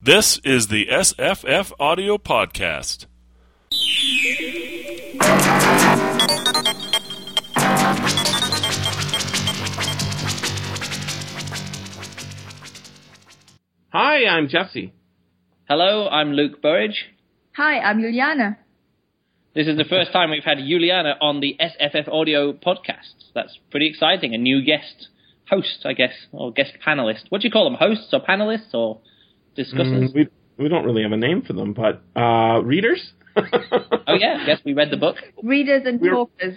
This is the SFFaudio podcast. Hi, I'm Jesse. Hello, I'm Luke Burridge. Hi, I'm Juliana. This is the first time we've had Juliana on the SFFaudio podcast. That's pretty exciting. A new guest host, I guess, or guest panelist. What do you call them? Hosts or panelists or... discussers? We don't really have a name for them, but readers? Oh, yeah. Yes, we read the book. Readers and talkers.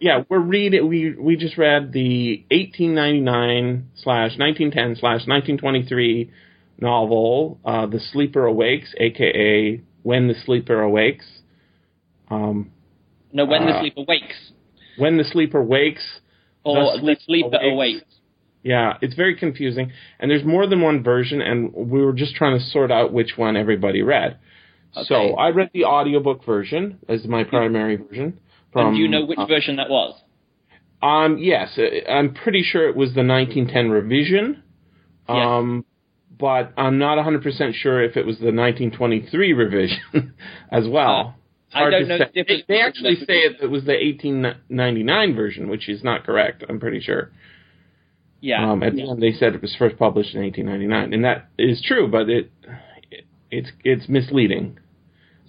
Yeah, we just read the 1899/1910/1923 novel, The Sleeper Awakes, a.k.a. When the Sleeper Awakes. When the Sleeper Wakes. When the Sleeper Wakes. Or The Sleeper Awakes. Yeah, it's very confusing, and there's more than one version, and we were just trying to sort out which one everybody read. Okay. So I read the audiobook version as my primary version. And do you know which version that was? Yes, I'm pretty sure it was the 1910 revision, but I'm not 100% sure if it was the 1923 revision as well. I don't know the difference. They actually say it was the 1899 version, which is not correct, I'm pretty sure. Yeah. At the end, they said it was first published in 1899, and that is true, but it's misleading.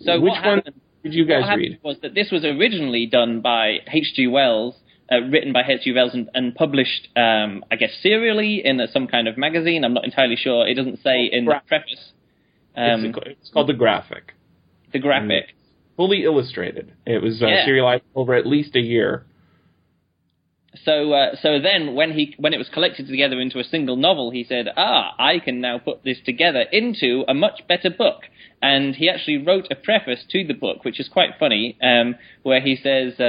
So which one did you guys read? Was that this was originally done by H. G. Wells, written by H. G. Wells, and published, I guess, serially in some kind of magazine. I'm not entirely sure. It doesn't say in the preface. It's called The Graphic. The Graphic, fully illustrated. It was serialized over at least a year. So then when it was collected together into a single novel, he said, I can now put this together into a much better book. And he actually wrote a preface to the book, which is quite funny, where he says, when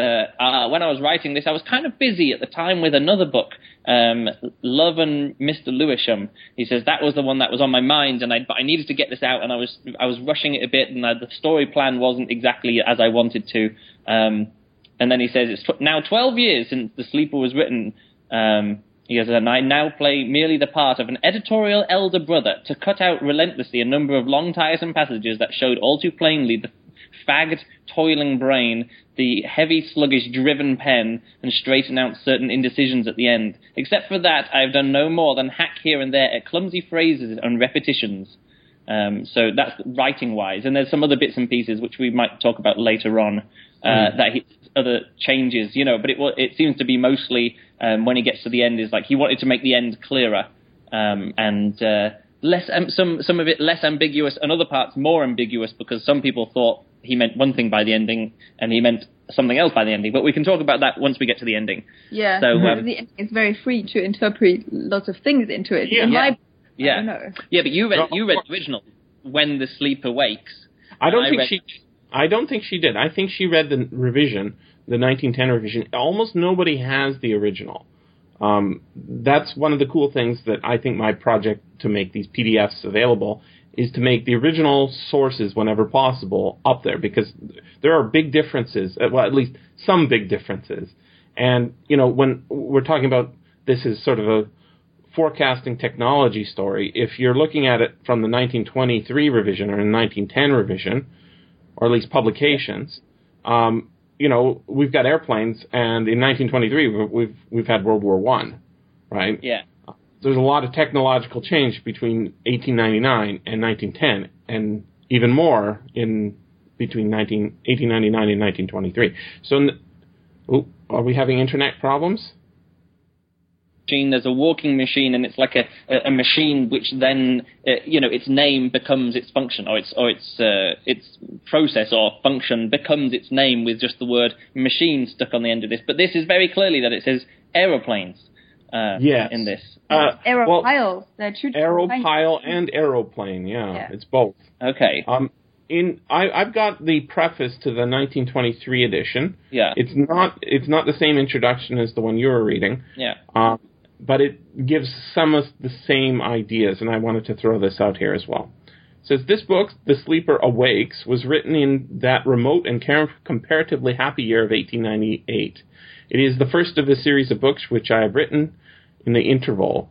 I was writing this, I was kind of busy at the time with another book, Love and Mr. Lewisham. He says, that was the one that was on my mind, but I needed to get this out, and I was rushing it a bit, and the story plan wasn't exactly as I wanted to. And then he says, it's now 12 years since The Sleeper was written. He goes, and I now play merely the part of an editorial elder brother to cut out relentlessly a number of long, tiresome passages that showed all too plainly the fagged, toiling brain, the heavy, sluggish, driven pen, and straighten out certain indecisions at the end. Except for that, I have done no more than hack here and there at clumsy phrases and repetitions. So that's writing-wise. And there's some other bits and pieces, which we might talk about later on, that he... other changes, but it seems to be mostly when he gets to the end is like he wanted to make the end clearer and less some of it less ambiguous and other parts more ambiguous because some people thought he meant one thing by the ending and he meant something else by the ending, but we can talk about that once we get to the ending. Yeah, so the ending is very free to interpret lots of things into it. Yeah, I don't know. Yeah, but you read the original When the Sleeper Wakes. I don't think she did. I think she read the revision, the 1910 revision. Almost nobody has the original. That's one of the cool things that I think my project to make these PDFs available is to make the original sources, whenever possible, up there because there are big differences, well, at least some big differences. And, when we're talking about this is sort of a forecasting technology story, if you're looking at it from the 1923 revision or the 1910 revision, or at least publications, we've got airplanes, and in 1923 we've had World War I, right? Yeah. There's a lot of technological change between 1899 and 1910, and even more in between 1899 and 1923. So, are we having internet problems? There's a walking machine, and it's like a machine which then, its name becomes its function, or its process or function becomes its name with just the word machine stuck on the end of this. But this is very clearly that it says aeroplanes in this. Aeropiles. Aeropile and aeroplane, yeah. It's both. Okay. I've got the preface to the 1923 edition. Yeah. It's not the same introduction as the one you were reading. Yeah. But it gives some of the same ideas, and I wanted to throw this out here as well. It says, this book, The Sleeper Awakes, was written in that remote and comparatively happy year of 1898. It is the first of a series of books which I have written in the interval,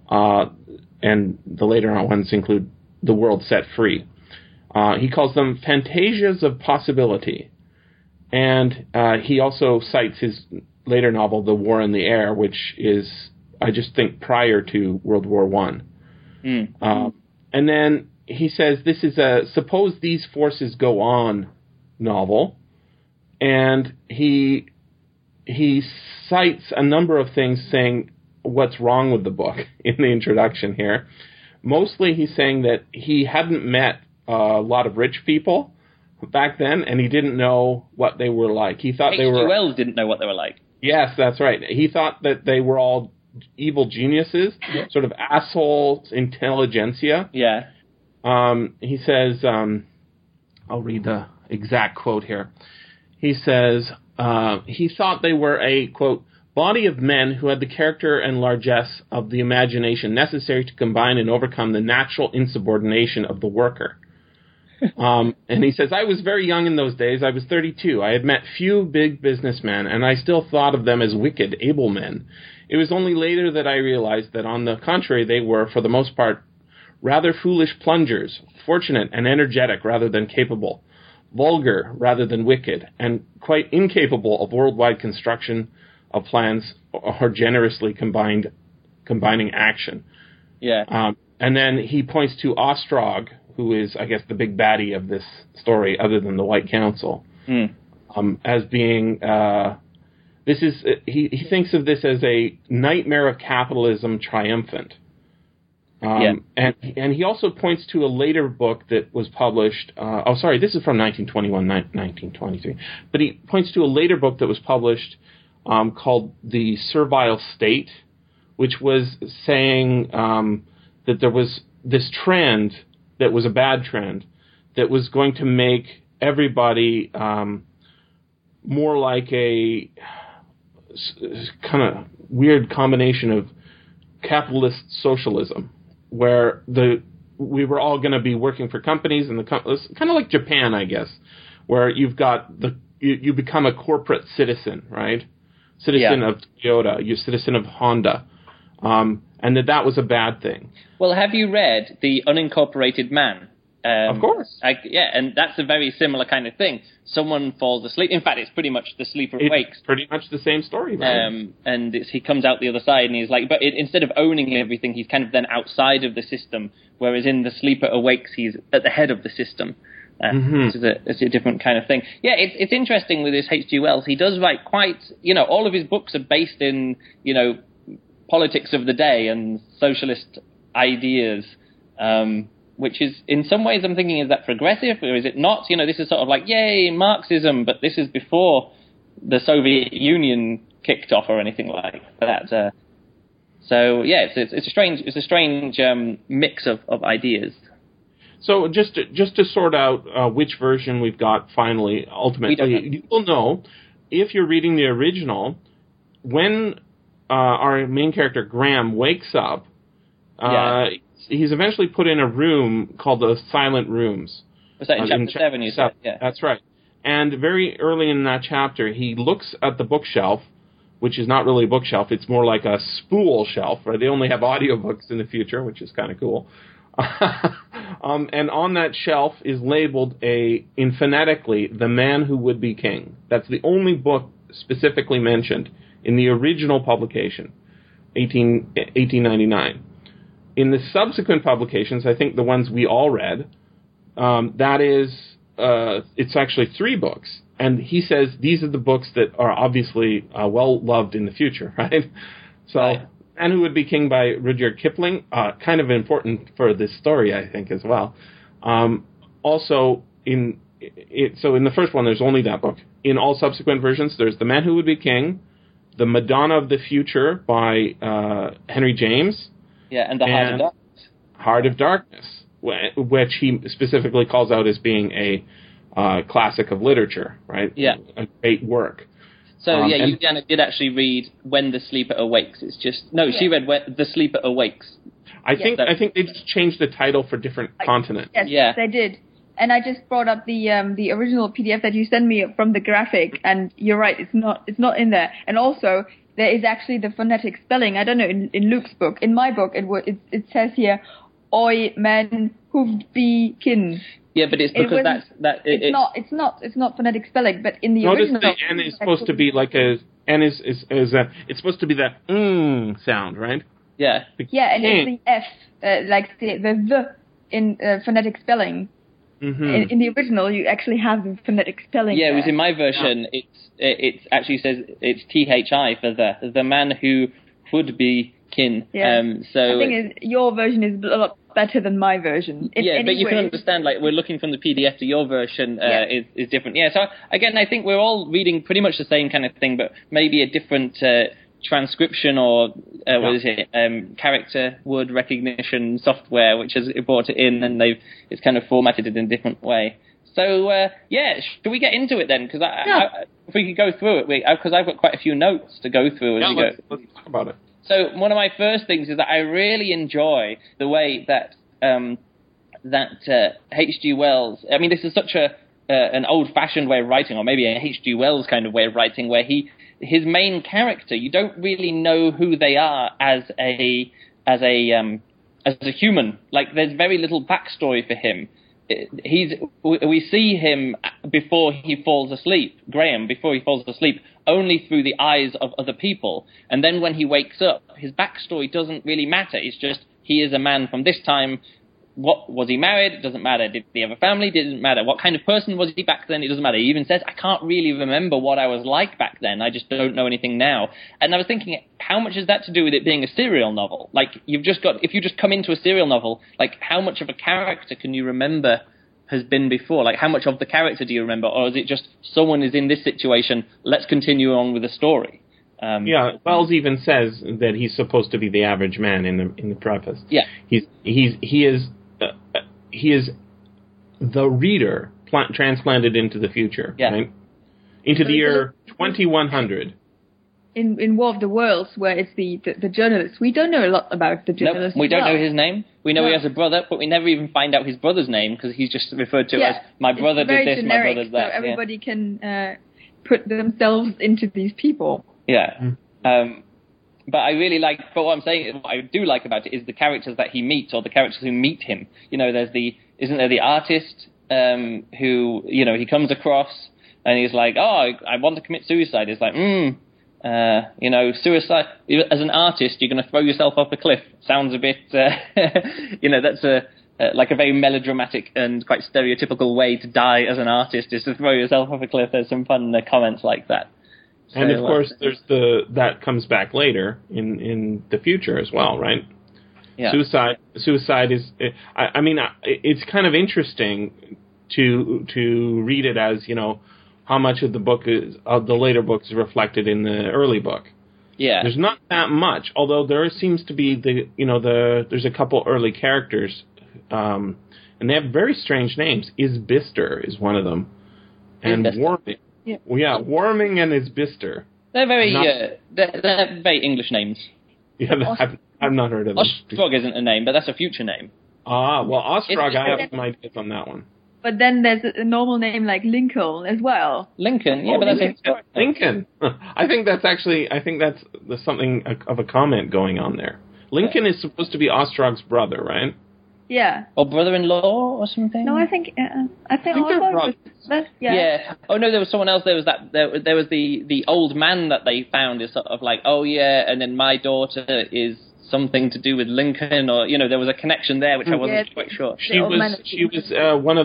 and the later ones include The World Set Free. He calls them fantasias of possibility. And he also cites his later novel, The War in the Air, which is, I just think, prior to World War I. And then he says this is a Suppose These Forces Go On novel. And he cites a number of things saying what's wrong with the book in the introduction here. Mostly he's saying that he hadn't met a lot of rich people back then, and he didn't know what they were like. He thought they were... H. G. Wells didn't know what they were like. Yes, that's right. He thought that they were all evil geniuses, sort of asshole intelligentsia. Yeah. He says, I'll read the exact quote here. He says, he thought they were a, quote, body of men who had the character and largesse of the imagination necessary to combine and overcome the natural insubordination of the worker. And he says, I was very young in those days. I was 32. I had met few big businessmen, and I still thought of them as wicked, able men. It was only later that I realized that, on the contrary, they were, for the most part, rather foolish plungers, fortunate and energetic rather than capable, vulgar rather than wicked, and quite incapable of worldwide construction of plans or generously combining action. Yeah. And then he points to Ostrog, who is, I guess, the big baddie of this story, other than the White Council, as being, this is, he thinks of this as a nightmare of capitalism triumphant. And he also points to a later book that was published, this is from 1921, 1923, but he points to a later book that was published called The Servile State, which was saying that there was this trend that was a bad trend that was going to make everybody more like a kind of weird combination of capitalist socialism, where we were all going to be working for companies, and it's kind of like Japan, I guess, where you've got you become a corporate citizen, right? Citizen of Toyota, you're citizen of Honda. And that was a bad thing. Well, have you read The Unincorporated Man? Of course. And that's a very similar kind of thing. Someone falls asleep. In fact, it's pretty much The Sleeper Awakes. It's pretty much the same story, right? And he comes out the other side, and he's like, but instead of owning everything, he's kind of then outside of the system, whereas in The Sleeper Awakes, he's at the head of the system. It's a different kind of thing. Yeah, it's interesting with this H.G. Wells. He does write quite, all of his books are based in, politics of the day and socialist ideas, which is, in some ways, I'm thinking, is that progressive or is it not? This is sort of like, yay, Marxism, but this is before the Soviet Union kicked off or anything like that. So yeah, it's a strange mix of ideas. So just to sort out which version we've got finally, ultimately, you'll know if you're reading the original when. Our main character, Graham, wakes up. He's eventually put in a room called the Silent Rooms. Was that in Chapter 7? You said? Yeah. That's right. And very early in that chapter, he looks at the bookshelf, which is not really a bookshelf. It's more like a spool shelf, right? They only have audiobooks in the future, which is kind of cool. And on that shelf is labeled, in phonetically, The Man Who Would Be King. That's the only book specifically mentioned in the original publication, 1899. In the subsequent publications, I think the ones we all read, it's actually 3 books. And he says these are the books that are obviously well-loved in the future, right? So, right. And Who Would Be King by Rudyard Kipling, kind of important for this story, I think, as well. So in the first one, there's only that book. In all subsequent versions, there's The Man Who Would Be King, The Madonna of the Future by Henry James. Yeah, and Heart of Darkness, which he specifically calls out as being a classic of literature, right? Yeah. A great work. So, Juliana did actually read When the Sleeper Awakes. It's just... No, she read The Sleeper Awakes. I think they just changed the title for different continents. Yes, they did. And I just brought up the original PDF that you sent me from The Graphic, and you're right, it's not in there. And also, there is actually the phonetic spelling. I don't know in Luke's book. In my book, it says here Oi Men Who'd Be King. Yeah, but it's because it's not phonetic spelling, but in the original. Notice the N is supposed to be like a N is it's supposed to be the sound, right? Yeah. Yeah, and it's the F, like the in phonetic spelling. Mm-hmm. In the original, you actually have the phonetic spelling. Yeah, whereas in my version, it actually says it's THI for the man who would be kin. Yeah. So the thing is, your version is a lot better than my version. You can understand, like, we're looking from the PDF to your version is different. Yeah, so again, I think we're all reading pretty much the same kind of thing, but maybe a different transcription or character word recognition software which has brought it in, and it's kind of formatted it in a different way. So should we get into it then? Because if we could go through it, because I've got quite a few notes to go through. Let's talk about it. So one of my first things is that I really enjoy the way that H.G. Wells. I mean, this is such an old-fashioned way of writing, or maybe a H.G. Wells kind of way of writing, where his main character, you don't really know who they are as a human. Like, there's very little backstory for him. We see him before he falls asleep, Graham, before he falls asleep, only through the eyes of other people. And then when he wakes up, his backstory doesn't really matter. It's just, he is a man from this time. What, was he married? It doesn't matter. Did he have a family? It didn't matter. What kind of person was he back then? It doesn't matter. He even says, I can't really remember what I was like back then. I just don't know anything now. And I was thinking, how much is that to do with it being a serial novel? Like, if you just come into a serial novel, like, how much of a character can you remember has been before? Like, how much of the character do you remember? Or is it just, someone is in this situation, let's continue on with the story? Wells even says that he's supposed to be the average man in the preface. Yeah. He is the reader transplanted into the future, right? Into the year 2100. In War of the Worlds, where it's the journalist. We don't know a lot about the journalist. Nope, we don't know his name. We know he has a brother, but we never even find out his brother's name, because he's just referred to as, my brother did this, generic, my brother did that. So everybody can put themselves into these people. Yeah. Mm-hmm. But I really what I do like about it is the characters that he meets, or the characters who meet him. You know, isn't there the artist who, you know, he comes across and he's like, oh, I want to commit suicide. It's like, you know, suicide, as an artist, you're going to throw yourself off a cliff. Sounds a bit, you know, that's like a very melodramatic and quite stereotypical way to die as an artist, is to throw yourself off a cliff. There's some fun comments like that. So, and of course, there's that comes back later in the future as well, right? Yeah. Suicide is. I mean, it's kind of interesting to read it as, you know, how much of the book of the later book is reflected in the early book. Yeah. There's not that much, although there seems to be there's a couple early characters, and they have very strange names. Isbister is one of them, and Warming. Yeah. Well, Warming and Isbister. They're very they're very English names. Yeah, I've not heard of them. Ostrog isn't a name, but that's a future name. Ah, well, Ostrog, I have my ideas on that one. But then there's a normal name like Lincoln as well. Lincoln, yeah, but that's Lincoln. I think that's something of a comment going on there. Lincoln is supposed to be Ostrog's brother, right? Yeah. Or brother-in-law or something? No, I think they're brothers. Yeah. Oh, no, there was someone else. There was the old man that they found is sort of like, oh, yeah, and then my daughter is something to do with Lincoln, or, you know, there was a connection there, which I wasn't quite sure. She was one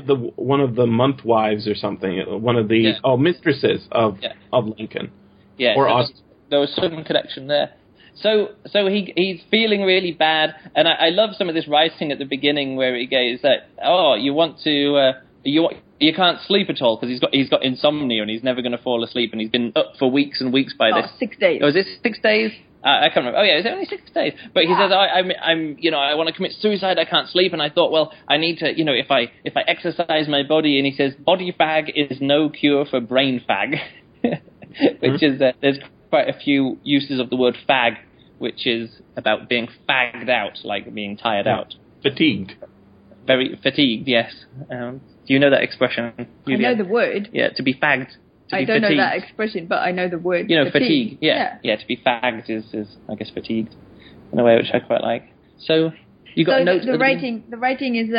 of the month wives or something, one of the mistresses of Lincoln. Yeah, or there was some connection there. So he's feeling really bad, and I love some of this writing at the beginning where he goes that, oh, you want to you can't sleep at all because he's got insomnia and he's never going to fall asleep, and he's been up for weeks and weeks by this. 6 days. Oh, is it 6 days? I can't remember. Oh yeah, is it only 6 days? But he says, I'm you know, I want to commit suicide. I can't sleep, and I thought, well, I need to, you know, if I exercise my body, and he says, body fag is no cure for brain fag, which is there's quite a few uses of the word fag, which is about being fagged out, like being tired out. Fatigued. Very fatigued, yes. Do you know that expression, Julia? I know the word. Yeah, to be fagged. I don't know that expression, but I know the word. You know, fatigue. Yeah. To be fagged is, I guess, fatigued in a way which I quite like. So, You got so notes. The writing is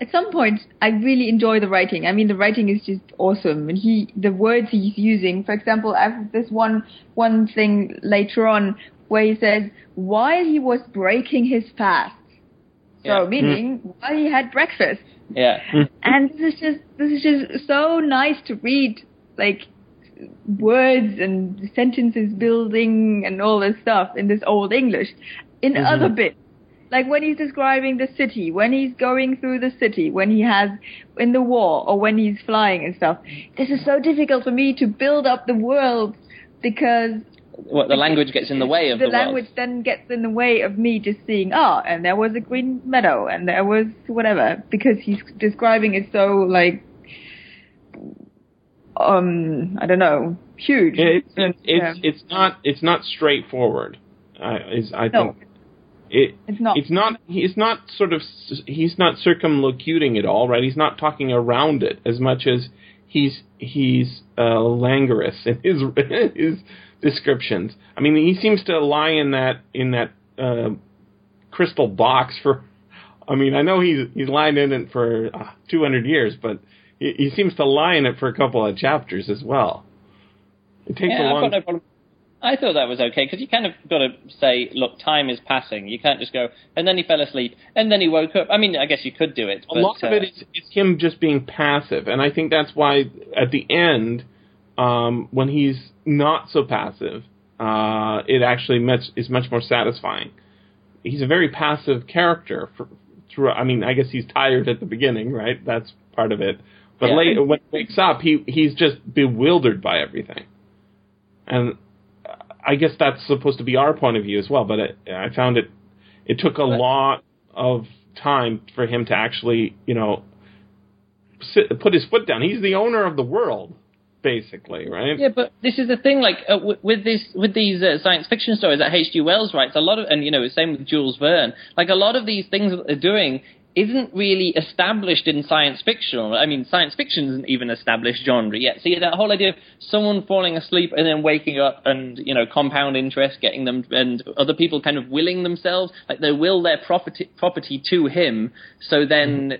at some point I really enjoy the writing. I mean, the writing is just awesome, and the words he's using. For example, I have this one thing later on where he says, "While he was breaking his fast," so meaning while he had breakfast. Yeah, and this is just so nice to read, like words and sentences building and all this stuff in this old English. In other bits, like when he's describing the city, when he's going through the city, when he has in the war, or when he's flying and stuff. This is so difficult for me to build up the world because the language gets in the way of the world. The language then gets in the way of me just seeing, and there was a green meadow, and there was whatever, because he's describing it so, like, I don't know, huge. It's not straightforward. I think it's not. He's not circumlocuting it all, right? He's not talking around it as much as he's languorous in his descriptions. I mean, he seems to lie in that crystal box for. I mean, I know he's lied in it for 200 years, but he seems to lie in it for a couple of chapters as well. It takes a long time. I thought that was okay, because you kind of got to say, look, time is passing. You can't just go, and then he fell asleep, and then he woke up. I mean, I guess you could do it. But, a lot of it is him just being passive, and I think that's why at the end, when he's not so passive, it actually is much more satisfying. He's a very passive character. I mean, I guess he's tired at the beginning, right? That's part of it. But later, when he wakes up, he's just bewildered by everything. And I guess that's supposed to be our point of view as well, but I found it took a lot of time for him to actually, you know, put his foot down. He's the owner of the world, basically, right? Yeah, but this is the thing, like, with these science fiction stories that H. G. Wells writes, a lot of, and, you know, same with Jules Verne, like, a lot of these things that they're doing isn't really established in science fiction. I mean, science fiction isn't even an established genre yet. See, that whole idea of someone falling asleep and then waking up and, you know, compound interest getting them and other people kind of willing themselves, like they will their property to him, so then,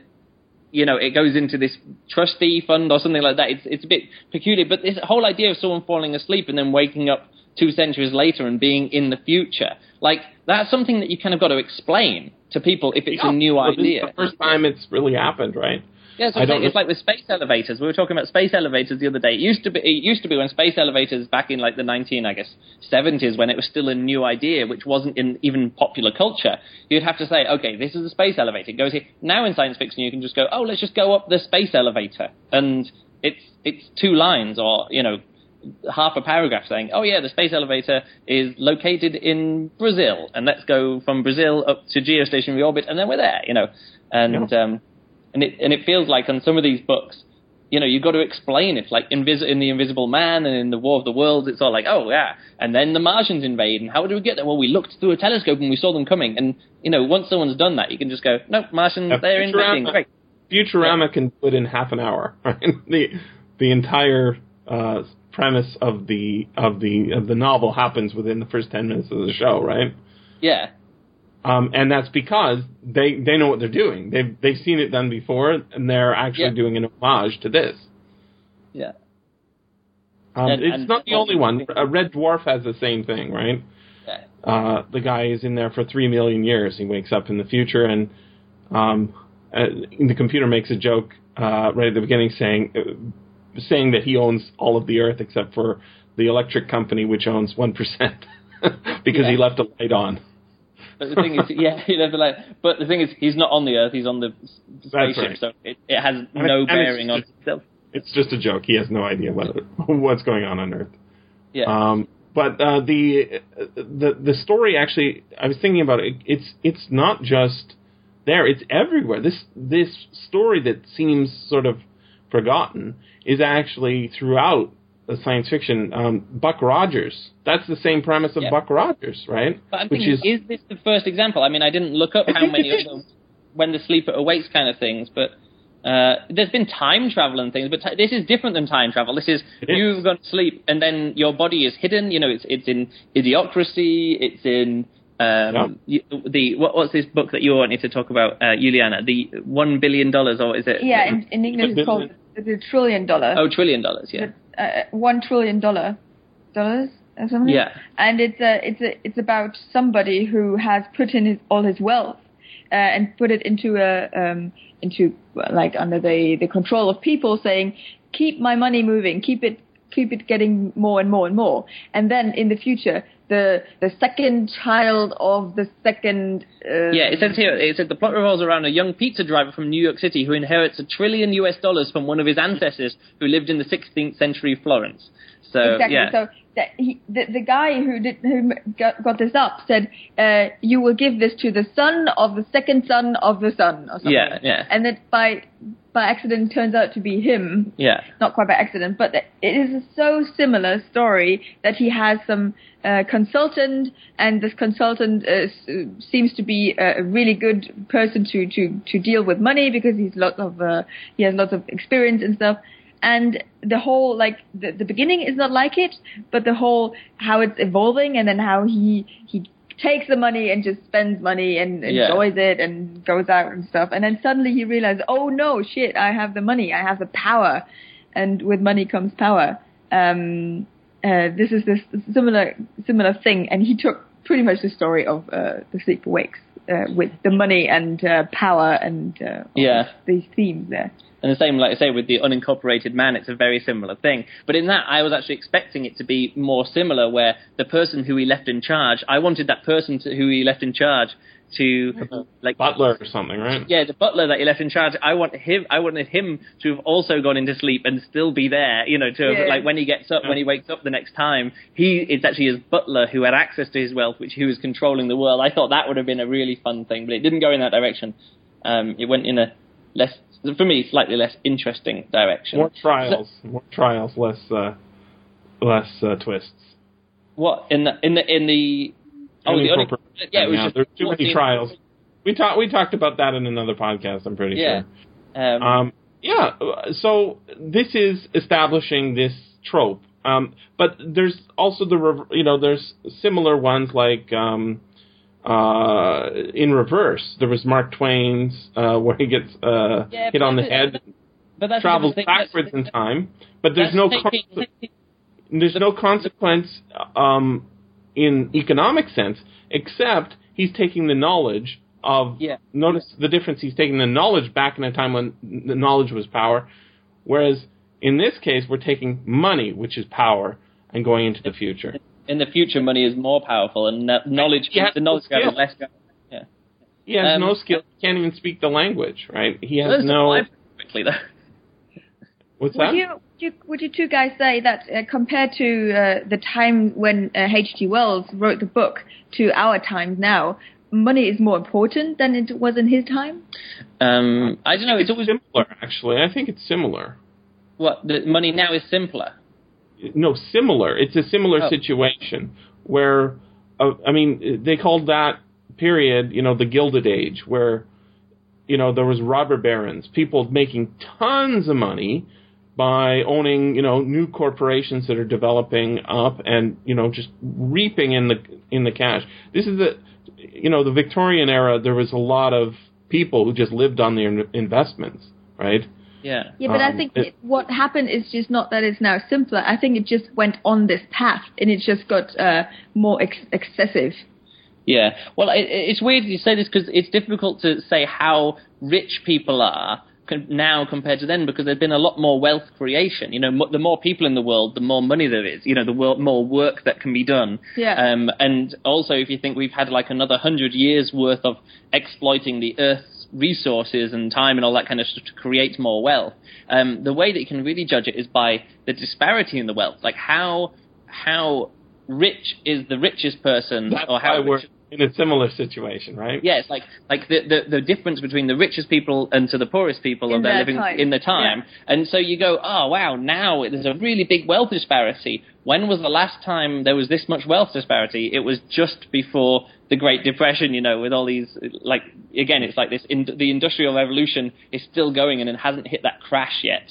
you know, it goes into this trustee fund or something like that. It's a bit peculiar, but this whole idea of someone falling asleep and then waking up 2 centuries later and being in the future, like, that's something that you kind of got to explain to people if it's a new idea. This is the first time it's really happened, right? Yeah, so it's like with space elevators. We were talking about space elevators the other day. It used to be when space elevators back in like the 70s, when it was still a new idea, which wasn't in even popular culture. You'd have to say, okay, this is a space elevator. It goes here. Now in science fiction, you can just go, let's just go up the space elevator, and it's 2 lines or, you know, half a paragraph saying, the space elevator is located in Brazil, and let's go from Brazil up to geostationary orbit, and then we're there, you know. And it feels like on some of these books, you know, you've got to explain it. Like in The Invisible Man and in The War of the Worlds, it's all like, and then the Martians invade, and how do we get there? Well, we looked through a telescope and we saw them coming. And, you know, once someone's done that, you can just go, nope, Martians, they're invading. Great. Futurama can do it in half an hour, right? The entire premise of the novel happens within the first 10 minutes of the show, right? Yeah. And that's because they know what they're doing. They've seen it done before, and they're actually doing an homage to this. Yeah. It's not the only one. Red Dwarf has the same thing, right? Yeah. The guy is in there for 3 million years. He wakes up in the future, and the computer makes a joke right at the beginning saying that he owns all of the earth except for the electric company, which owns 1% because he left a light on. But the thing is, he left a light. But the thing is, he's not on the earth; he's on the spaceship, right. So it has no bearing on itself. It's just a joke. He has no idea what's going on Earth. Yeah. But the story, actually, I was thinking about it. It's not just there; it's everywhere. This story that seems sort of forgotten is actually throughout the science fiction. Buck Rogers, that's the same premise of Buck Rogers, right? But I'm thinking, is this the first example? I mean, I didn't look up how many of them When the Sleeper Awakes kind of things, but there's been time travel and things, but this is different than time travel. This is you've gone to sleep and then your body is hidden. You know, it's in Idiocracy, it's in What's this book that you wanted to talk about, Juliana? The $1 billion, or is it? Yeah, in English it's called the $1 trillion. Oh, $1 trillion, yeah. But, $1 trillion or something. Yeah. And it's about somebody who has put in all his wealth and put it into under the control of people, saying, keep my money moving, keep it getting more and more and more, and then in the future. The second child of the second... it says here, the plot revolves around a young pizza driver from New York City who inherits $1 trillion from one of his ancestors who lived in the 16th century Florence. So, exactly. Yeah. So the guy who got this up said, you will give this to the son of the second son of the son, or something. Yeah, yeah. And that by accident turns out to be him. Yeah. Not quite by accident, but it is a so similar story that he has some consultant, and this consultant seems to be a really good person to deal with money because he has lots of experience and stuff. And the whole, the beginning is not like it, but the whole how it's evolving, and then how he takes the money and just spends money and enjoys it and goes out and stuff. And then suddenly he realizes, oh no, shit, I have the money, I have the power. And with money comes power. This is this similar thing. And he took pretty much the story of The Sleeper Awakes with the money and power and these themes there. And the same, like I say, with The Unincorporated Man, it's a very similar thing. But in that, I was actually expecting it to be more similar, where the person who he left in charge, I wanted that person who he left in charge to... butler or something, right? Yeah, the butler that he left in charge, I wanted him to have also gone into sleep and still be there, when he gets up, when he wakes up the next time, it's actually his butler who had access to his wealth, which he was controlling the world. I thought that would have been a really fun thing, but it didn't go in that direction. It went in a less... for me, slightly less interesting direction. More trials, less twists. What there's too many trials. We talked about that in another podcast. I'm pretty sure. So this is establishing this trope, but there's also there's similar ones like. In reverse, there was Mark Twain's where he gets hit on the head, but travels backwards in time. But there's no consequence in economic sense, except he's taking the knowledge of. Yeah. Notice the difference. He's taking the knowledge back in a time when the knowledge was power, whereas in this case we're taking money, which is power, and going into the future. In the future, money is more powerful, and knowledge. He has less. Yeah. He has no skill. He can't even speak the language, right? He has no. Quickly, though. What's that? Would you two guys say that compared to the time when H. G. Wells wrote the book to our times now, money is more important than it was in his time? I don't know. It's always similar. Actually, I think it's similar. What the money now is simpler. No, similar. It's a similar situation where, they called that period, the Gilded Age, where, there was robber barons, people making tons of money by owning, new corporations that are developing up and, just reaping in the cash. This is the Victorian era. There was a lot of people who just lived on their investments, right? Yeah. Yeah, but I think what happened is just not that it's now simpler. I think it just went on this path, and it just got more excessive. Yeah. Well, it's weird you say this because it's difficult to say how rich people are now compared to then, because there's been a lot more wealth creation. The more people in the world, the more money there is. More work that can be done. Yeah. And also, if you think we've had like another 100 years worth of exploiting the earth's resources and time and all that kind of stuff to create more wealth. The way that you can really judge it is by the disparity in the wealth, like how rich is the richest person. That's or how we're in a similar situation, right? Yeah, it's like the difference between the richest people and to the poorest people in their living time. In the time. Yeah. And so you go, oh wow, now there's a really big wealth disparity. When was the last time there was this much wealth disparity? It was just before the Great Depression, with all these, the Industrial Revolution is still going and it hasn't hit that crash yet,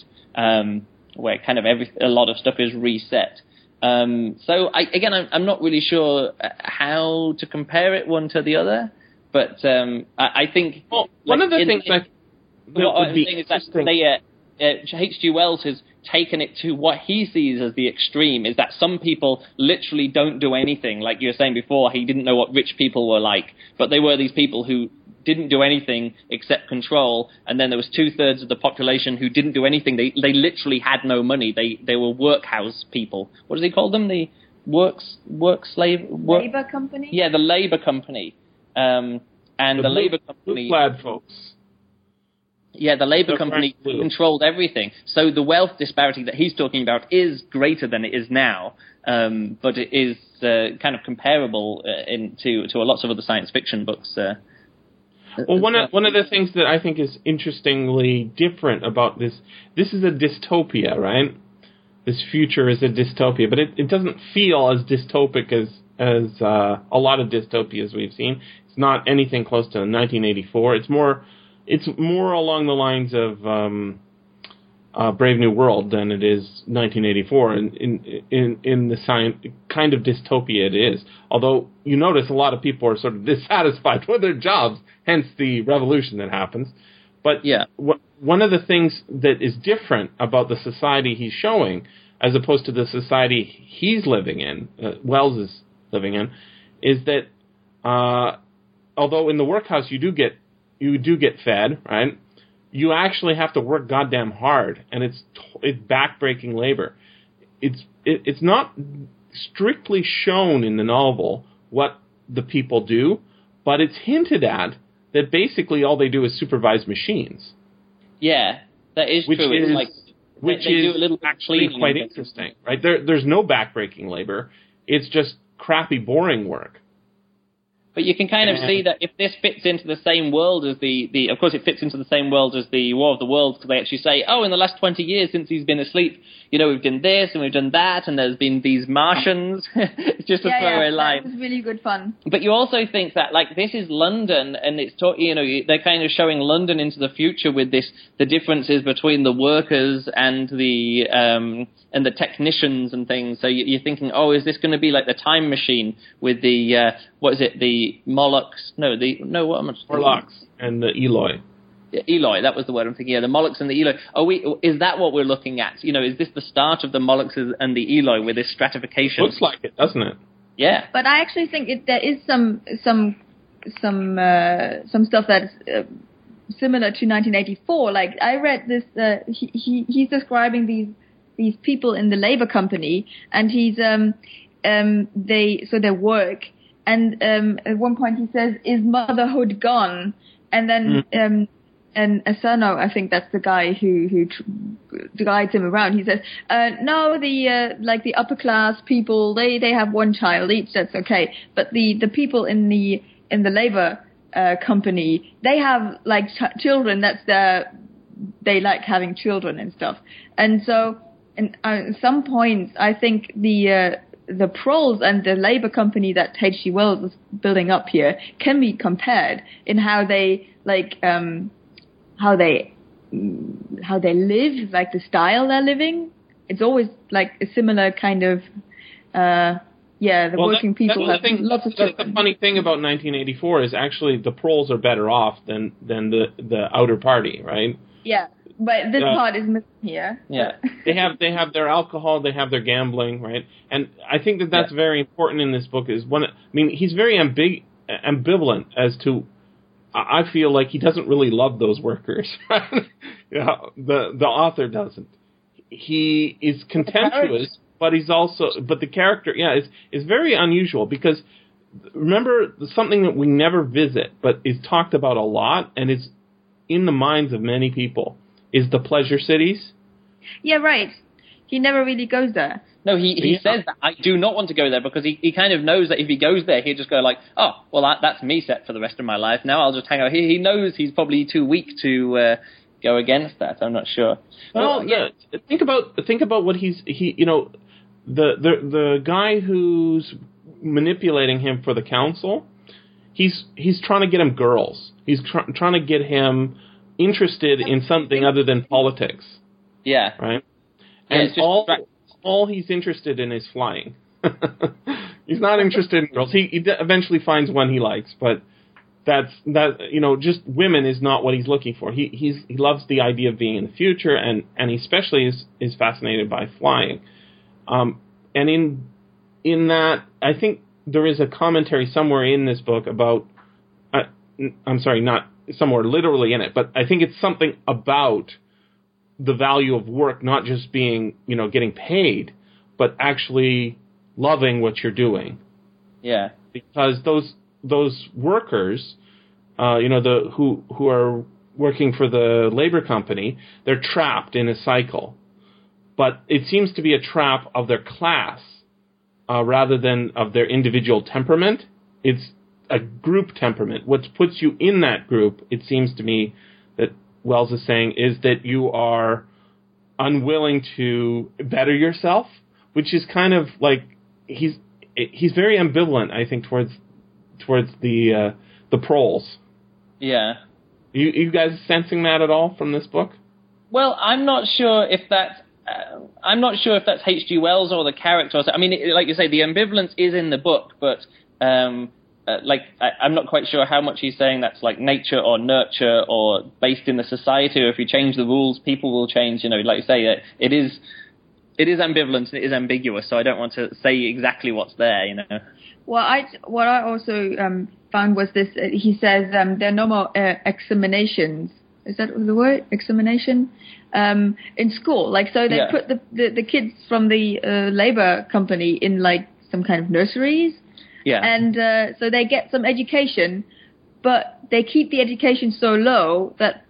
where kind of a lot of stuff is reset. So I'm not really sure how to compare it one to the other, but I think... Well, one of the things H. G. Wells has taken it to what he sees as the extreme, is that some people literally don't do anything. Like you were saying before, he didn't know what rich people were like, but they were these people who didn't do anything except control, and then there was 2/3 of the population who didn't do anything. They literally had no money. They were workhouse people. What does he call them? The labor company. Yeah, the labor company, and the labor company. Blue-clad folks. Yeah, the labor company controlled everything. So the wealth disparity that he's talking about is greater than it is now, but it is kind of comparable to lots of other science fiction books. Well, one of the things that I think is interestingly different about this is a dystopia, right? This future is a dystopia, but it doesn't feel as dystopic as a lot of dystopias we've seen. It's not anything close to 1984. It's more along the lines of Brave New World than it is 1984, and in the kind of dystopia it is. Although you notice a lot of people are sort of dissatisfied with their jobs, hence the revolution that happens. But yeah, one of the things that is different about the society he's showing, as opposed to the society he's living in, Wells is living in, is that although in the workhouse you do get fed, right? You actually have to work goddamn hard, and it's backbreaking labor. It's not strictly shown in the novel what the people do, but it's hinted at that basically all they do is supervise machines. Yeah, that is true. It's actually quite interesting, right? There's no backbreaking labor. It's just crappy, boring work. But you can kind of see that if this fits into the same world as of course it fits into the same world as the War of the Worlds, because they actually say, in the last 20 years since he's been asleep, we've done this and we've done that, and there's been these Martians. It's just a throwaway line. Yeah, that was really good fun. But you also think that, like, this is London, and it's they're kind of showing London into the future with this, the differences between the workers and the technicians and things. So you're thinking, is this going to be like the Time Machine with the Morlocks and the Eloi. Yeah, Eloi, that was the word I'm thinking. Yeah, the Morlocks and the Eloi. Is that what we're looking at? Is this the start of the Morlocks and the Eloi with this stratification? Looks like it, doesn't it? Yeah. But I actually think there is some stuff that's similar to 1984. Like I read this, he's describing these people in the labor company, and he's their work. And at one point he says, "Is motherhood gone?" And then and Asano, I think that's the guy who guides him around. He says, "No, the upper class people, they have one child each. That's okay. But the people in the labor company, they have like children. They like having children and stuff." And so, at some point, I think the proles and the labor company that H.G. Wells is building up here can be compared in how they how they live, like the style they're living. It's always like a similar kind of working people have lots of children. That's the funny thing about 1984 is actually the proles are better off than the outer party, right? Yeah. But this part is missing here. Yeah, they have their alcohol, they have their gambling, right? And I think that's very important in this book. He's very ambivalent as to. I feel like he doesn't really love those workers. Right? Yeah, the author doesn't. He is contemptuous, but he's also the character. Yeah, is very unusual because remember something that we never visit, but is talked about a lot, and is in the minds of many people. Is the pleasure cities? Yeah, right. He never really goes there. No, he says that I do not want to go there because he kind of knows that if he goes there, he'll just go like, that's me set for the rest of my life. Now I'll just hang out here. He knows he's probably too weak to go against that. I'm not sure. Well, yeah. Think about what the guy who's manipulating him for the council. He's trying to get him girls. He's trying to get him interested in something other than politics. Yeah. Right? And all all he's interested in is flying. He's not interested in girls. He eventually finds one he likes, but just women is not what he's looking for. He loves the idea of being in the future, and he especially is fascinated by flying. And in that, I think there is a commentary somewhere in this book about, I'm sorry, not somewhere literally in it, but I think it's something about the value of work, not just being, getting paid, but actually loving what you're doing. Yeah. Because those workers, who are working for the labor company, they're trapped in a cycle. But it seems to be a trap of their class rather than of their individual temperament. It's a group temperament. What puts you in that group, it seems to me that Wells is saying, is that you are unwilling to better yourself, which is kind of like he's very ambivalent, I think, towards the proles. Yeah. You guys sensing that at all from this book? Well, I'm not sure if that's H. G. Wells or the character. I mean, like you say, the ambivalence is in the book, but I'm not quite sure how much he's saying that's like nature or nurture or based in the society, or if you change the rules, people will change. Like you say, it is ambivalent and it is ambiguous. So I don't want to say exactly what's there. Well, what I also found was this. He says there are no more examinations. Is that the word? Examination? In school, they put the kids from the labor company in some kind of nurseries. Yeah. And so they get some education, but they keep the education so low that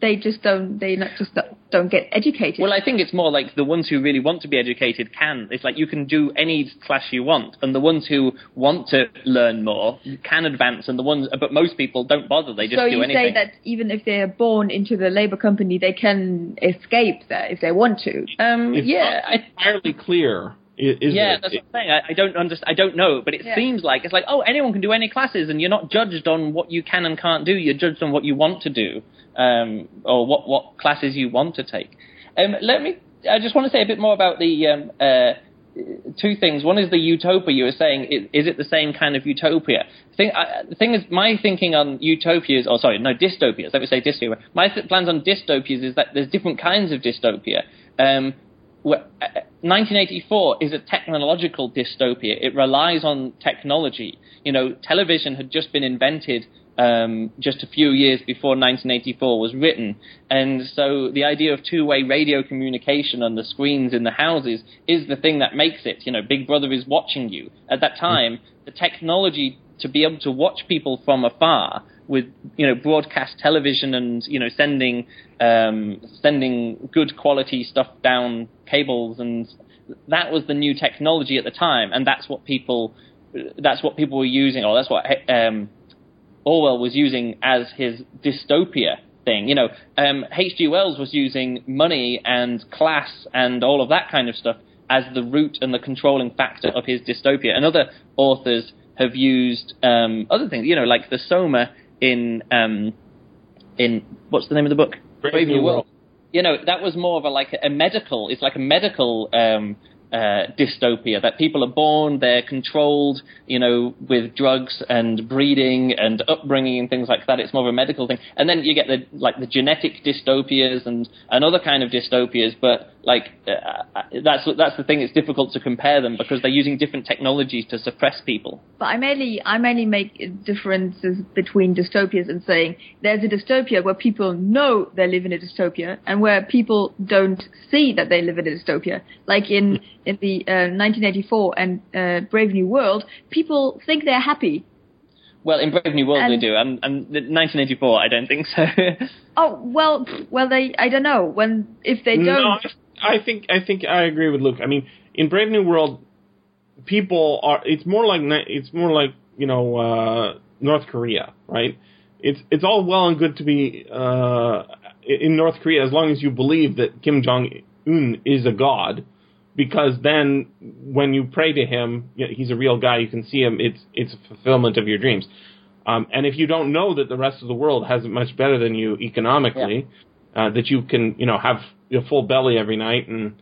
they just don't get educated. Well, I think it's more like the ones who really want to be educated can. It's like you can do any class you want, and the ones who want to learn more can advance, but most people don't bother. They just do anything. So you say that even if they're born into the labor company, they can escape that if they want to. It's entirely clear. That's what I'm saying. I don't understand. I don't know, but it seems like it's like, oh, anyone can do any classes, and you're not judged on what you can and can't do. You're judged on what you want to do, or what classes you want to take. I just want to say a bit more about the two things. One is the utopia you were saying. Is it the same kind of utopia? The thing is, my thinking on utopias, or sorry, no, dystopias. Let me say dystopia. My plans on dystopias is that there's different kinds of dystopia. 1984 is a technological dystopia. It relies on technology. Television had just been invented just a few years before 1984 was written. And so the idea of two-way radio communication on the screens in the houses is the thing that makes it. Big Brother is watching you. At that time, the technology to be able to watch people from afar with broadcast television and sending good quality stuff down cables, and that was the new technology at the time, and that's what people were using, or that's what Orwell was using as his dystopia thing. H.G. Wells was using money and class and all of that kind of stuff as the root and the controlling factor of his dystopia, and other authors have used other things, like the Soma. In what's the name of the book? Brave New World. That was more of a medical dystopia, that people are born, they're controlled, with drugs and breeding and upbringing and things like that. It's more of a medical thing. And then you get the genetic dystopias and other kind of dystopias, but that's the thing. It's difficult to compare them because they're using different technologies to suppress people. But I mainly make differences between dystopias and saying there's a dystopia where people know they live in a dystopia and where people don't see that they live in a dystopia. Like in the 1984 and Brave New World, people think they're happy. Well, in Brave New World they do, and 1984 I don't think so. Oh, well, I don't know when if they don't. No, I think I agree with Luke. I mean, in Brave New World, people are. It's more like North Korea, right? It's all well and good to be in North Korea as long as you believe that Kim Jong-un is a god. Because then when you pray to him, he's a real guy, you can see him, it's a fulfillment of your dreams. And if you don't know that the rest of the world has it much better than you economically, that you can have your full belly every night and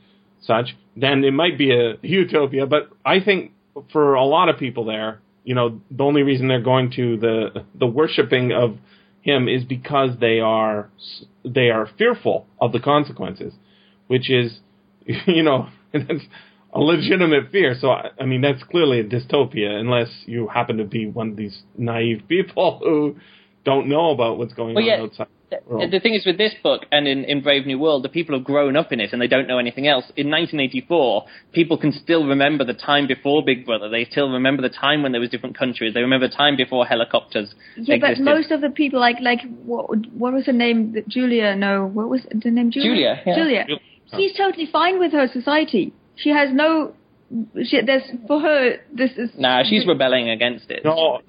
such, then it might be a utopia. But I think for a lot of people there, you know, the only reason they're going to the worshiping of him is because they are fearful of the consequences, which is, you know, that's a legitimate fear. So, I mean, that's clearly a dystopia, unless you happen to be one of these naive people who don't know about what's going on outside. The thing is, with this book and in Brave New World, the people have grown up in it and they don't know anything else. In 1984, people can still remember the time before Big Brother. They still remember the time when there was different countries. They remember the time before helicopters existed. But most of the people, like what was her name? What was the name? Julia. Yeah. Julia. She's totally fine with her society. She has no... she's rebelling against it. No,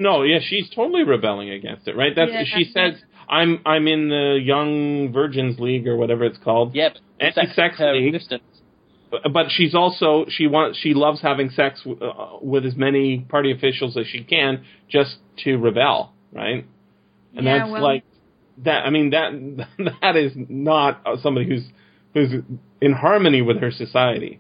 she's totally rebelling against it, right? She says... I'm in the Young Virgins League or whatever it's called. Yep. Anti-sex league. But she's also she loves having sex with as many party officials as she can just to rebel, right? And that is not somebody who's in harmony with her society.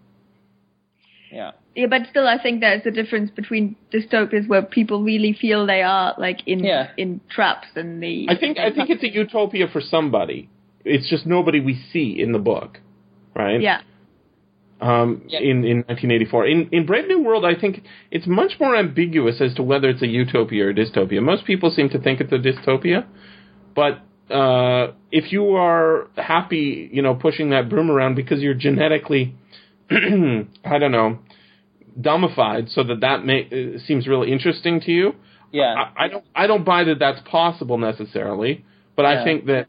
Yeah. Yeah, but still, I think there's a difference between dystopias where people really feel they are in traps and the. I think it's a utopia for somebody. It's just nobody we see in the book, right? Yeah. In 1984, in Brave New World, I think it's much more ambiguous as to whether it's a utopia or a dystopia. Most people seem to think it's a dystopia, but if you are happy, you know, pushing that broom around because you're genetically, I don't know, dumbified, so that seems really interesting to you. Yeah, I don't buy that that's possible necessarily, but yeah. I think that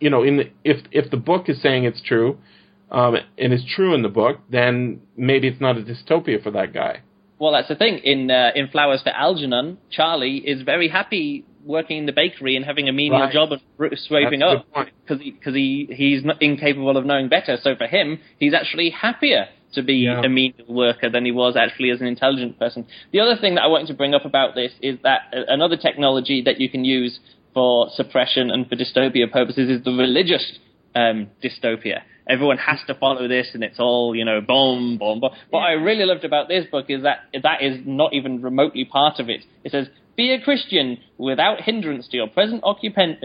you know, if the book is saying it's true, and it's true in the book, then maybe it's not a dystopia for that guy. Well, that's the thing. In Flowers for Algernon, Charlie is very happy working in the bakery and having a menial job and scraping up because he's not incapable of knowing better. So for him, he's actually happier to be a menial worker than he was actually as an intelligent person. The other thing that I wanted to bring up about this is that another technology that you can use for suppression and for dystopia purposes is the religious dystopia. Everyone has to follow this, and it's all, you know, boom, boom, boom. What I really loved about this book is that is not even remotely part of it. It says, be a Christian without hindrance to your present occupation.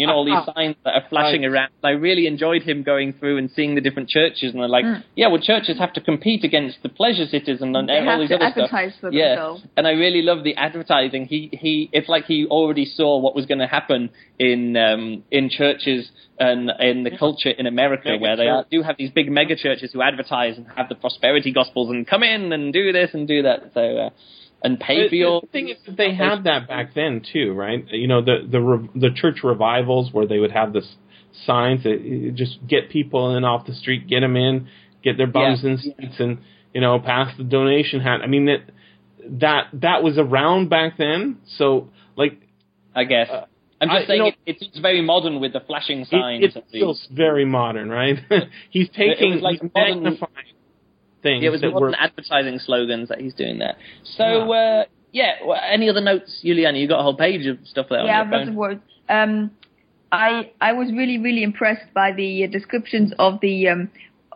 You know, all these signs that are flashing around. I really enjoyed him going through and seeing the different churches. And they're like, churches have to compete against the pleasure cities and all these other stuff. They have to advertise for themselves. And I really love the advertising. He it's like he already saw what was going to happen in churches and in the culture in America where they do have these big mega churches who advertise and have the prosperity gospels and come in and do this and do that. So... and pay for your... The thing is that they had that back then, too, right? You know, the church revivals where they would have this signs that just get people in off the street, get them in, get their bums in seats and, you know, pass the donation hat. I mean, that was around back then, so, like... I guess. I'm just saying it's very modern with the flashing signs. It feels very modern, right? He's magnifying... things. It was more advertising slogans that he's doing there. So, any other notes, Juliana? You got a whole page of stuff there. Yeah, lots of words. I was really, really impressed by the descriptions of the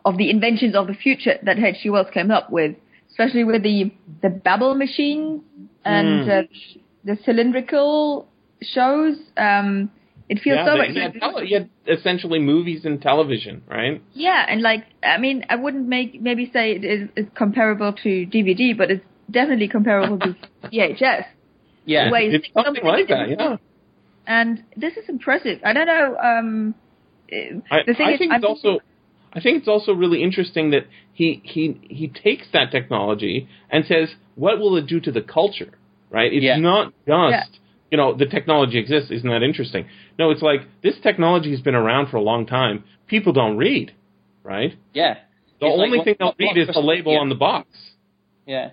inventions of the future that H. G. Wells came up with, especially with the Babel machine and the cylindrical shows. It feels so much like... You had essentially movies and television, right? Yeah, and I wouldn't say it is comparable to DVD, but it's definitely comparable to VHS. Yeah, it's something like that, yeah. And this is impressive. I don't know... I think it's also really interesting that he takes that technology and says, what will it do to the culture, right? It's not just... You know, the technology exists. Isn't that interesting? No, it's like this technology has been around for a long time. People don't read, right? Yeah. The only thing they'll read is the label on the box. Yeah.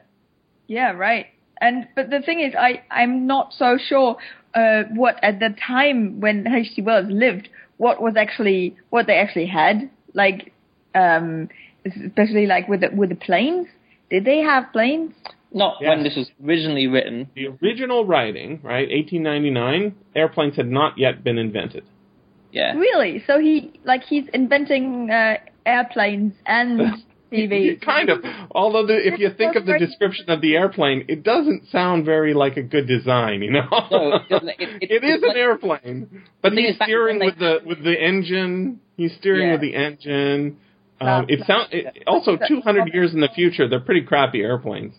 Yeah, right. But the thing is, I'm not so sure what at the time when H.G. Wells lived, what they actually had, like especially like with the planes. Did they have planes? Not when this was originally written. The original writing, right, 1899, airplanes had not yet been invented. Yeah. Really? So he's inventing airplanes and TV. Kind of. Although if you think of the description of the airplane, it doesn't sound very like a good design, you know? No, it doesn't. It is an airplane, but he's steering with the engine. He's steering with the engine. Also, 200 years in the future, they're pretty crappy airplanes.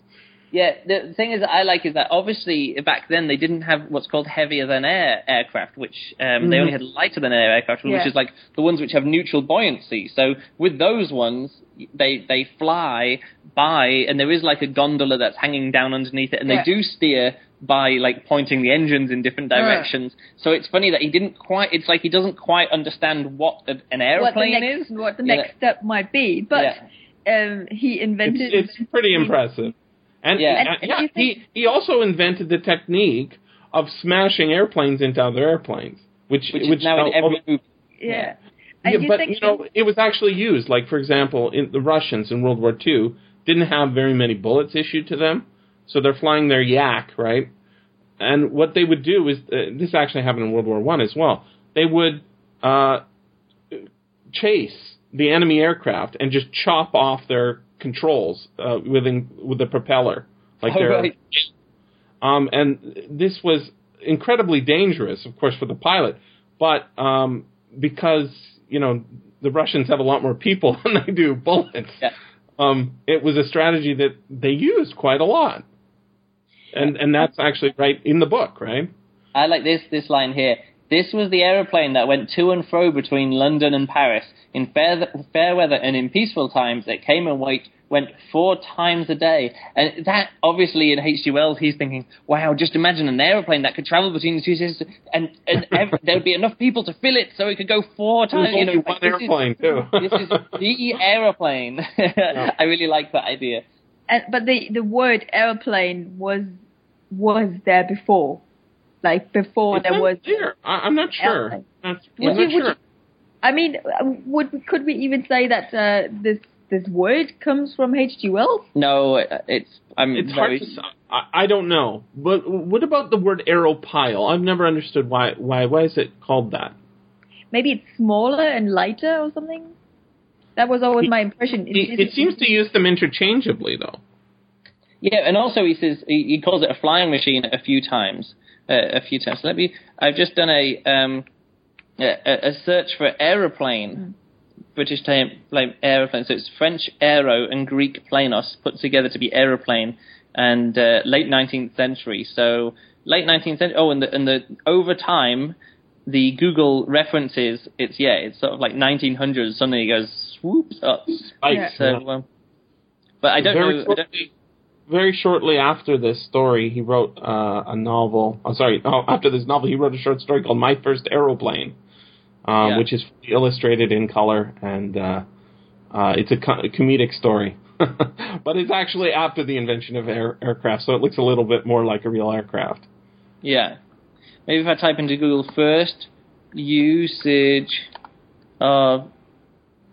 Yeah, the thing is that I like is that obviously back then they didn't have what's called heavier-than-air aircraft, which they only had lighter-than-air aircraft, which is like the ones which have neutral buoyancy. So with those ones, they fly by, and there is like a gondola that's hanging down underneath it, and they do steer by like pointing the engines in different directions. So it's funny that he didn't quite, it's like he doesn't quite understand what an airplane is. What the next step might be, but he invented... It's pretty impressive. And, he also invented the technique of smashing airplanes into other airplanes, which is now in every movie. Yeah. It was actually used. Like, for example, the Russians in World War II didn't have very many bullets issued to them, so they're flying their Yak, right? And what they would do is, this actually happened in World War I as well, they would chase the enemy aircraft and just chop off their controls with the propeller, like and this was incredibly dangerous, of course, for the pilot. But because the Russians have a lot more people than they do bullets, it was a strategy that they used quite a lot, and that's actually right in the book, right? I like this line here. This was the aeroplane that went to and fro between London and Paris. In fair weather and in peaceful times, it came and went 4 times a day. And that, obviously, in H. G. Wells, he's thinking, wow, just imagine an aeroplane that could travel between the two cities, and there would be enough people to fill it so it could go 4 times. There's only one aeroplane, too. This is the aeroplane. Yeah. I really like that idea. But the word aeroplane was there before. Like, before there was... I'm not sure. Could we even say that this word comes from H.G. Wells? No, it's hard to say. I don't know. But what about the word aeropile? I've never understood why is it called that? Maybe it's smaller and lighter or something? That was always my impression. It seems to use them interchangeably, though. Yeah, and also he says he calls it a flying machine a few times. I've just done a search for aeroplane, British term aeroplane. So it's French aero and Greek planos put together to be aeroplane, and late 19th century. So late 19th century. Oh, and the over time, the Google references it's sort of like 1900s. Suddenly it goes swoops up. Spikes. So, but I don't know. Very shortly after this story, he wrote a short story called My First Aeroplane, which is illustrated in color, and it's a comedic story. But it's actually after the invention of aircraft, so it looks a little bit more like a real aircraft. Yeah. Maybe if I type into Google first usage of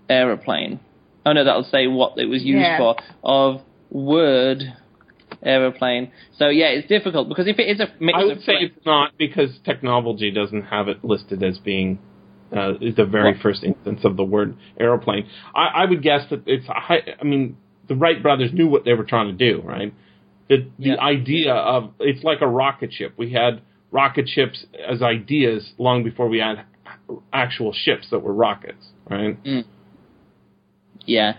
aeroplane. Oh, no, that'll say what it was used for. Of word aeroplane. So it's difficult because if it is a mix of... I would say it's not, because Technology doesn't have it listed as being the very first instance of the word aeroplane. I would guess that the Wright brothers knew what they were trying to do, right? The idea of it's like a rocket ship. We had rocket ships as ideas long before we had actual ships that were rockets, right? Mm. Yeah.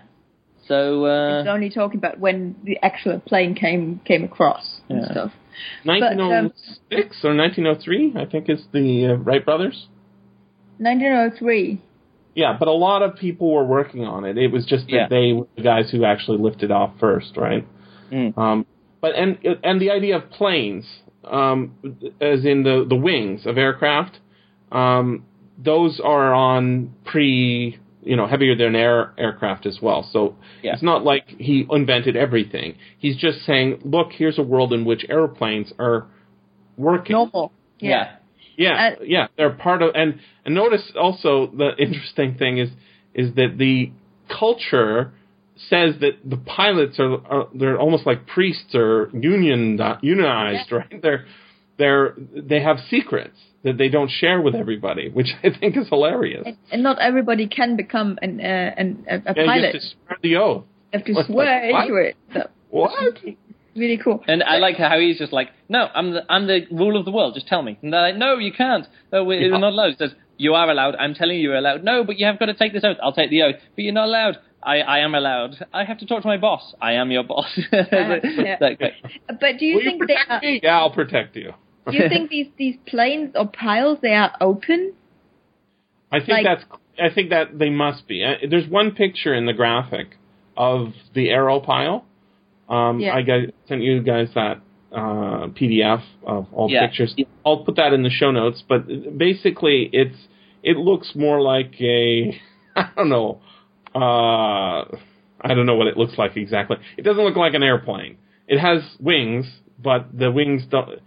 So it's only talking about when the actual plane came across and stuff. 1906 or 1903, I think, is the Wright brothers. 1903. Yeah, but a lot of people were working on it. It was just that they were the guys who actually lifted off first, right? Mm. But the idea of planes, as in the wings of aircraft, those are on heavier than air aircraft as well. So it's not like he invented everything. He's just saying, look, here's a world in which airplanes are working. Normal. Yeah. Yeah. Yeah. They're part of, and notice also the interesting thing is that the culture says that the pilots they're almost like priests or unionized, right? They have secrets. that they don't share with everybody, which I think is hilarious. And not everybody can become a pilot. You have to swear the oath. You have to swear into it. So, what? Really cool. And I like how he's just like, no, I'm the rule of the world. Just tell me. And they're like, no, you can't. No, we're not allowed. He says, you are allowed. I'm telling you, you're allowed. No, but you have got to take this oath. I'll take the oath. But you're not allowed. I am allowed. I have to talk to my boss. I am your boss. Yeah. But do you Will think you protect they? Me? Yeah, I'll protect you. Do you think these planes or piles, they are open? I think that they must be. There's one picture in the graphic of the aero pile. I sent you guys that PDF of all pictures. Yeah. I'll put that in the show notes. But basically, it looks more like I don't know what it looks like exactly. It doesn't look like an airplane. It has wings, but the wings don't.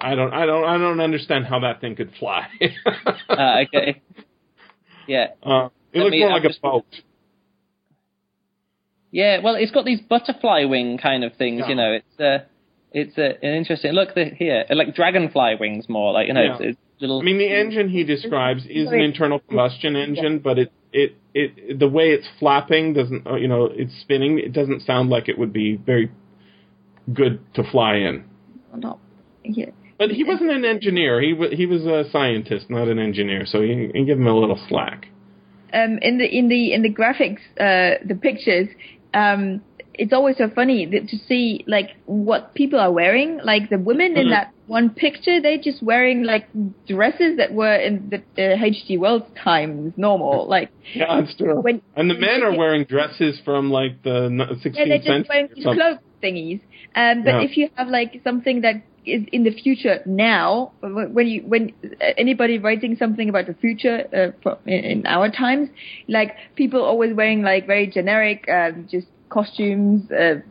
I don't understand how that thing could fly. Okay. Yeah. It looks more like a boat. Yeah. Well, it's got these butterfly wing kind of things. Yeah. You know, it's an interesting look here, like dragonfly wings more. Like it's little. I mean, the engine he describes is an internal combustion engine, but it the way it's flapping doesn't. It's spinning. It doesn't sound like it would be very good to fly in. No. Yeah. But he wasn't an engineer. He was a scientist, not an engineer. So you can give him a little slack. In the graphics, the pictures, it's always so funny to see like what people are wearing. Like the women in that one picture, they're just wearing like dresses that were in the H. G. Wells times normal. Like yeah, that's true. And the men are wearing dresses from like the 16th century. Yeah, they're just wearing these cloak thingies. But if you have like something that is in the future now, when anybody writing something about the future in our times, like people always wearing like very generic just costumes,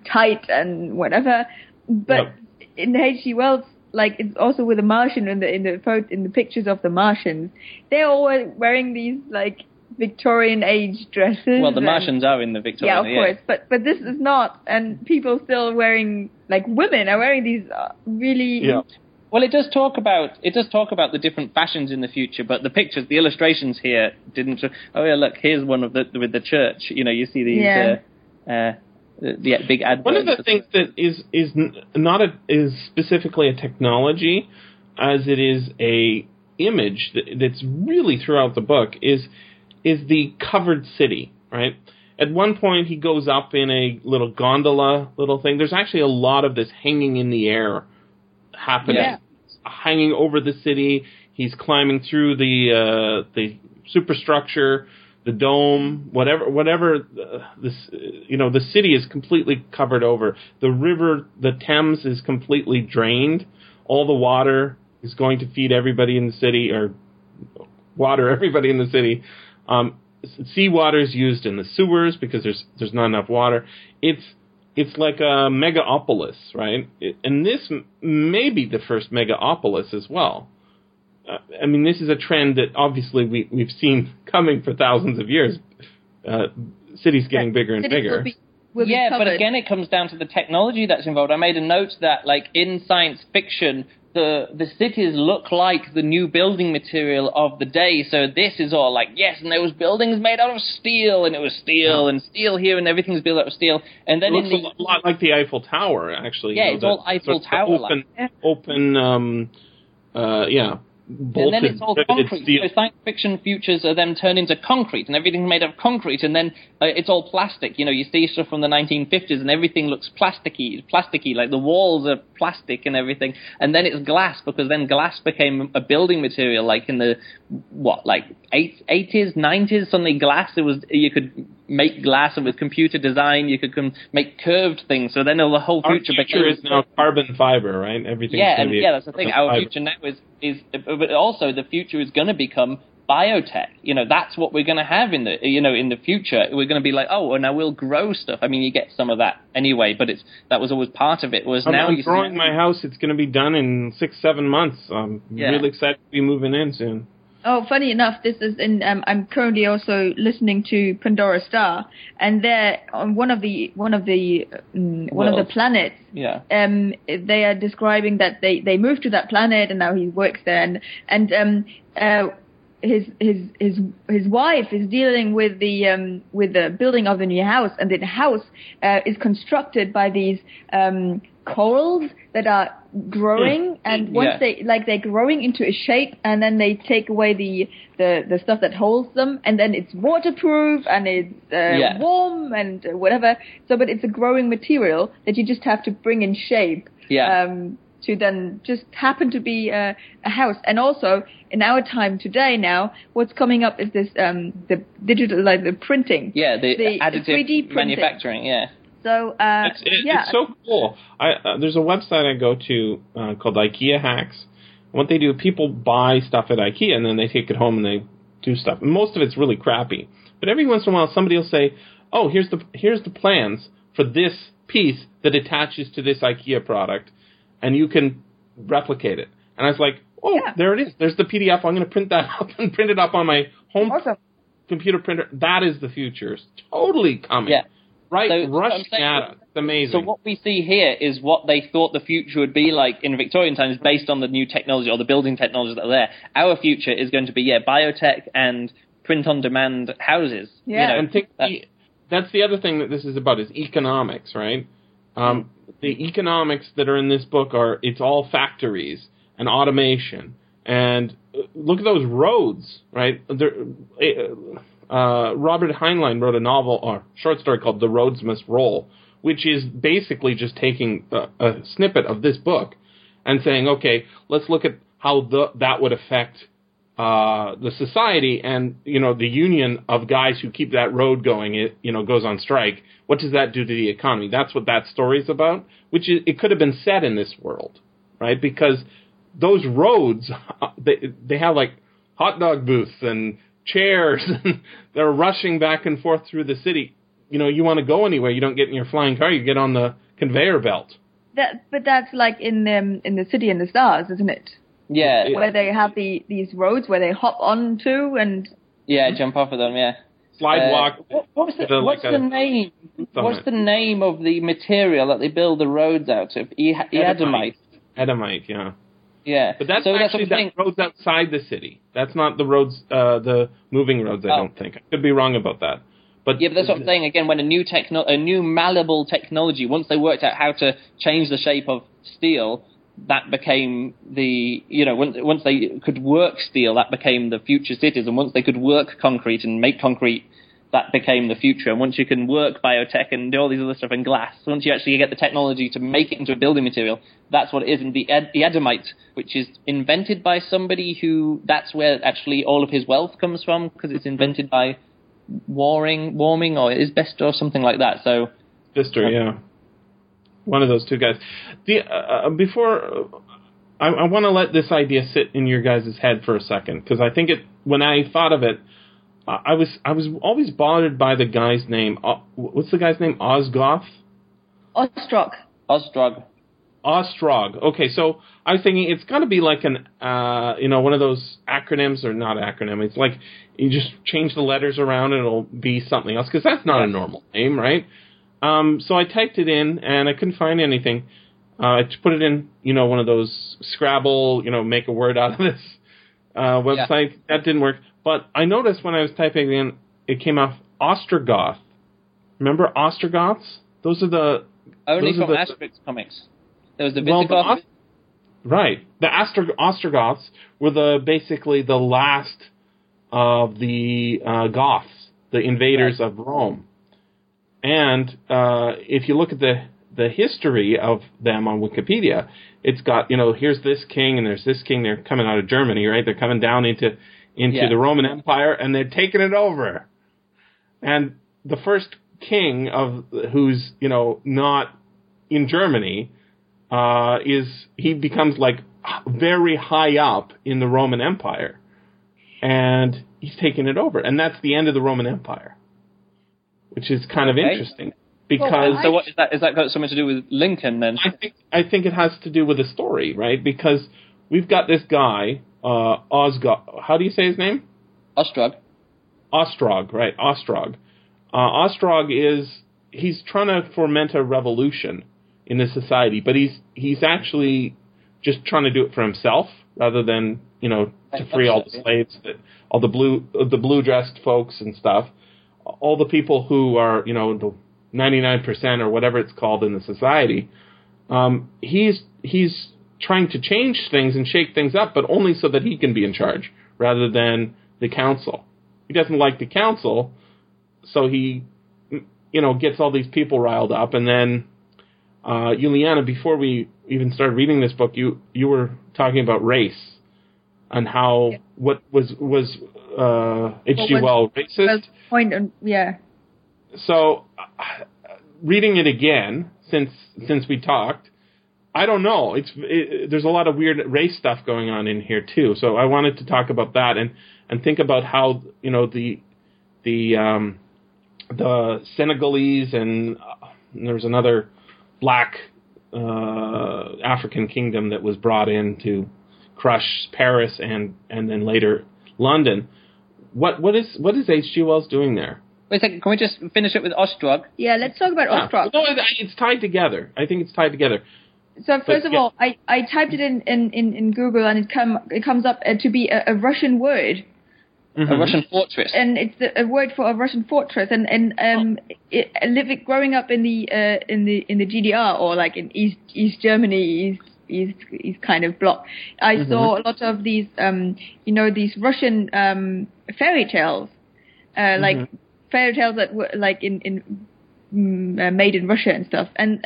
tight and whatever, but in H.G. Wells, like it's also with the Martian in the pictures of the Martians, they're always wearing these like Victorian age dresses. Well, the Martians are in the Victorian age. Yeah, of course, but this is not, and people still wearing, like women are wearing these really. Yeah. Well, it does talk about the different fashions in the future, but the pictures, the illustrations here didn't. Oh yeah, look, here's one of with the church. You see these the big adverts. One of the things that is specifically a technology, as it is a image that's really throughout the book is the covered city, right? At one point, he goes up in a little gondola, little thing. There's actually a lot of this hanging in the air happening, hanging over the city. He's climbing through the superstructure, the dome, whatever. The city is completely covered over. The river, the Thames, is completely drained. All the water is going to feed everybody in the city, or water everybody in the city. Seawater is used in the sewers because there's not enough water. It's like a megapolis, right? And this may be the first megapolis as well. I mean, this is a trend that obviously we've seen coming for thousands of years. Cities getting bigger and bigger. But again, it comes down to the technology that's involved. I made a note that, like, in science fiction, the cities look like the new building material of the day. So this is all like, yes, and there was buildings made out of steel, and it was steel and steel here, and everything's built out of steel. And then it looks a lot like the Eiffel Tower, actually. Yeah, it's all Eiffel Tower like. Open, bolted, and then it's all concrete. Steel. So science fiction futures are then turned into concrete, and everything's made of concrete, and then it's all plastic. You see stuff from the 1950s, and everything looks plasticky, like the walls are plastic and everything. And then it's glass, because then glass became a building material, like in the 80s, 90s. Suddenly, glass. You could make glass, and with computer design, you could make curved things. So then the whole future is now carbon fiber, right? Everything. Yeah, that's the thing. Our future now is, but also the future is going to become biotech. That's what we're going to have in the in the future. We're going to be like, oh, and I will grow stuff. I mean, you get some of that anyway, but that was always part of it. I'm growing my house. It's going to be done in 6-7 months. I'm really excited to be moving in soon. Oh, funny enough, this is in. I'm currently also listening to Pandora Star, and there on one of the planets. Yeah. They are describing that they moved to that planet, and now he works there, His wife is dealing with the building of the new house, and the house is constructed by these corals that are growing, and once they're growing into a shape, and then they take away the stuff that holds them, and then it's waterproof and it's warm and whatever. So, but it's a growing material that you just have to bring in shape. Yeah. To then just happen to be a house. And also, in our time today now, what's coming up is this the digital, like the printing. Yeah, the additive 3D manufacturing, yeah. So, it's so cool. There's a website I go to called IKEA Hacks. What they do, people buy stuff at IKEA, and then they take it home and they do stuff. And most of it's really crappy. But every once in a while, somebody will say, oh, here's the plans for this piece that attaches to this IKEA product. And you can replicate it. And I was like, there it is. There's the PDF. I'm going to print that up and print it up on my home computer printer. That is the future. It's totally coming. Yeah. Right, so rushing at it. It's amazing. So what we see here is what they thought the future would be like in Victorian times based on the new technology or the building technologies that are there. Our future is going to be, biotech and print-on-demand houses. Yeah. You know, that's the other thing that this is about is economics, right? The economics that are in this book it's all factories and automation. And look at those roads, right? Robert Heinlein wrote a novel or short story called The Roads Must Roll, which is basically just taking a snippet of this book and saying, okay, let's look at how that would affect the society and, the union of guys who keep that road going, goes on strike. What does that do to the economy? That's what that story's about, which is, it could have been set in this world, right? Because those roads, they have like hot dog booths and chairs, and they're rushing back and forth through the city. You want to go anywhere, you don't get in your flying car, you get on the conveyor belt. But that's like in The City in the Stars, isn't it? Yeah, where they have these roads where they hop onto and jump off of them. Yeah, slide walk. What's the name of the material that they build the roads out of? Adamite. Adamite. Yeah. Yeah. But that's actually that roads outside the city. That's not the roads, the moving roads. I don't think. I could be wrong about that. But that's what I'm saying. Again, when a new malleable technology, once they worked out how to change the shape of steel. That became the, once they could work steel, that became the future cities. And once they could work concrete and make concrete, that became the future. And once you can work biotech and do all these other stuff in glass, once you actually get the technology to make it into a building material, that's what it is. And the Adamite, which is invented by somebody that's where actually all of his wealth comes from, because it's invented by Warming or Isbister or something like that. So, Isbister, yeah. One of those two guys. I want to let this idea sit in your guys' head for a second, because I think when I thought of it, I was always bothered by the guy's name. What's the guy's name? Osgoth? Ostrog. Okay, so I was thinking it's got to be like an, one of those acronyms, or not acronym. It's like you just change the letters around and it'll be something else, because that's not a normal name, right? So I typed it in, and I couldn't find anything. I just put it in, one of those Scrabble, make a word out of this website. Yeah. That didn't work. But I noticed when I was typing it in, it came off Ostrogoth. Remember Ostrogoths? Those are the... Only from Asterix comics. There was the Visigoths. Well, right. The Ostrogoths were basically the last of the Goths, the invaders of Rome. And if you look at the history of them on Wikipedia, it's got, here's this king and there's this king. They're coming out of Germany, right? They're coming down into the Roman Empire, and they're taking it over. And the first king who's, not in Germany, he becomes like very high up in the Roman Empire, and he's taking it over. And that's the end of the Roman Empire. Which is kind of interesting, because... Well, so what, is that got something to do with Lincoln, then? I think it has to do with the story, right? Because we've got this guy Osgod. How do you say his name? Ostrog. Ostrog, right? Ostrog. Ostrog he's trying to foment a revolution in the society, but he's actually just trying to do it for himself rather than, you know, to free all the slaves, all the blue dressed folks and stuff, all the people who are, you know, the 99% or whatever it's called in the society. He's trying to change things and shake things up, but only so that he can be in charge rather than the council. He doesn't like the council, so he, you know, gets all these people riled up. And then, Juliana, before we even started reading this book, you were talking about race and how what was H. G. Wells racist. Yeah. So, reading it again since we talked, I don't know. There's a lot of weird race stuff going on in here too. So I wanted to talk about that and think about how, you know, the Senegalese and there was another black African kingdom that was brought in to crush Paris and then later London. What is H. G. Wells doing there? Wait a second. Can we just finish it with Ostrog? Yeah, let's talk about Ostrog. No, it's tied together. I think it's tied together. So first of all, I typed it in Google and it comes up to be a Russian word. Mm-hmm. A Russian fortress. And it's a word for a Russian fortress. Growing up in the GDR or like in East Germany, East kind of block, I mm-hmm. saw a lot of these these Russian fairy tales, like mm-hmm. fairy tales that were like made in Russia and stuff, and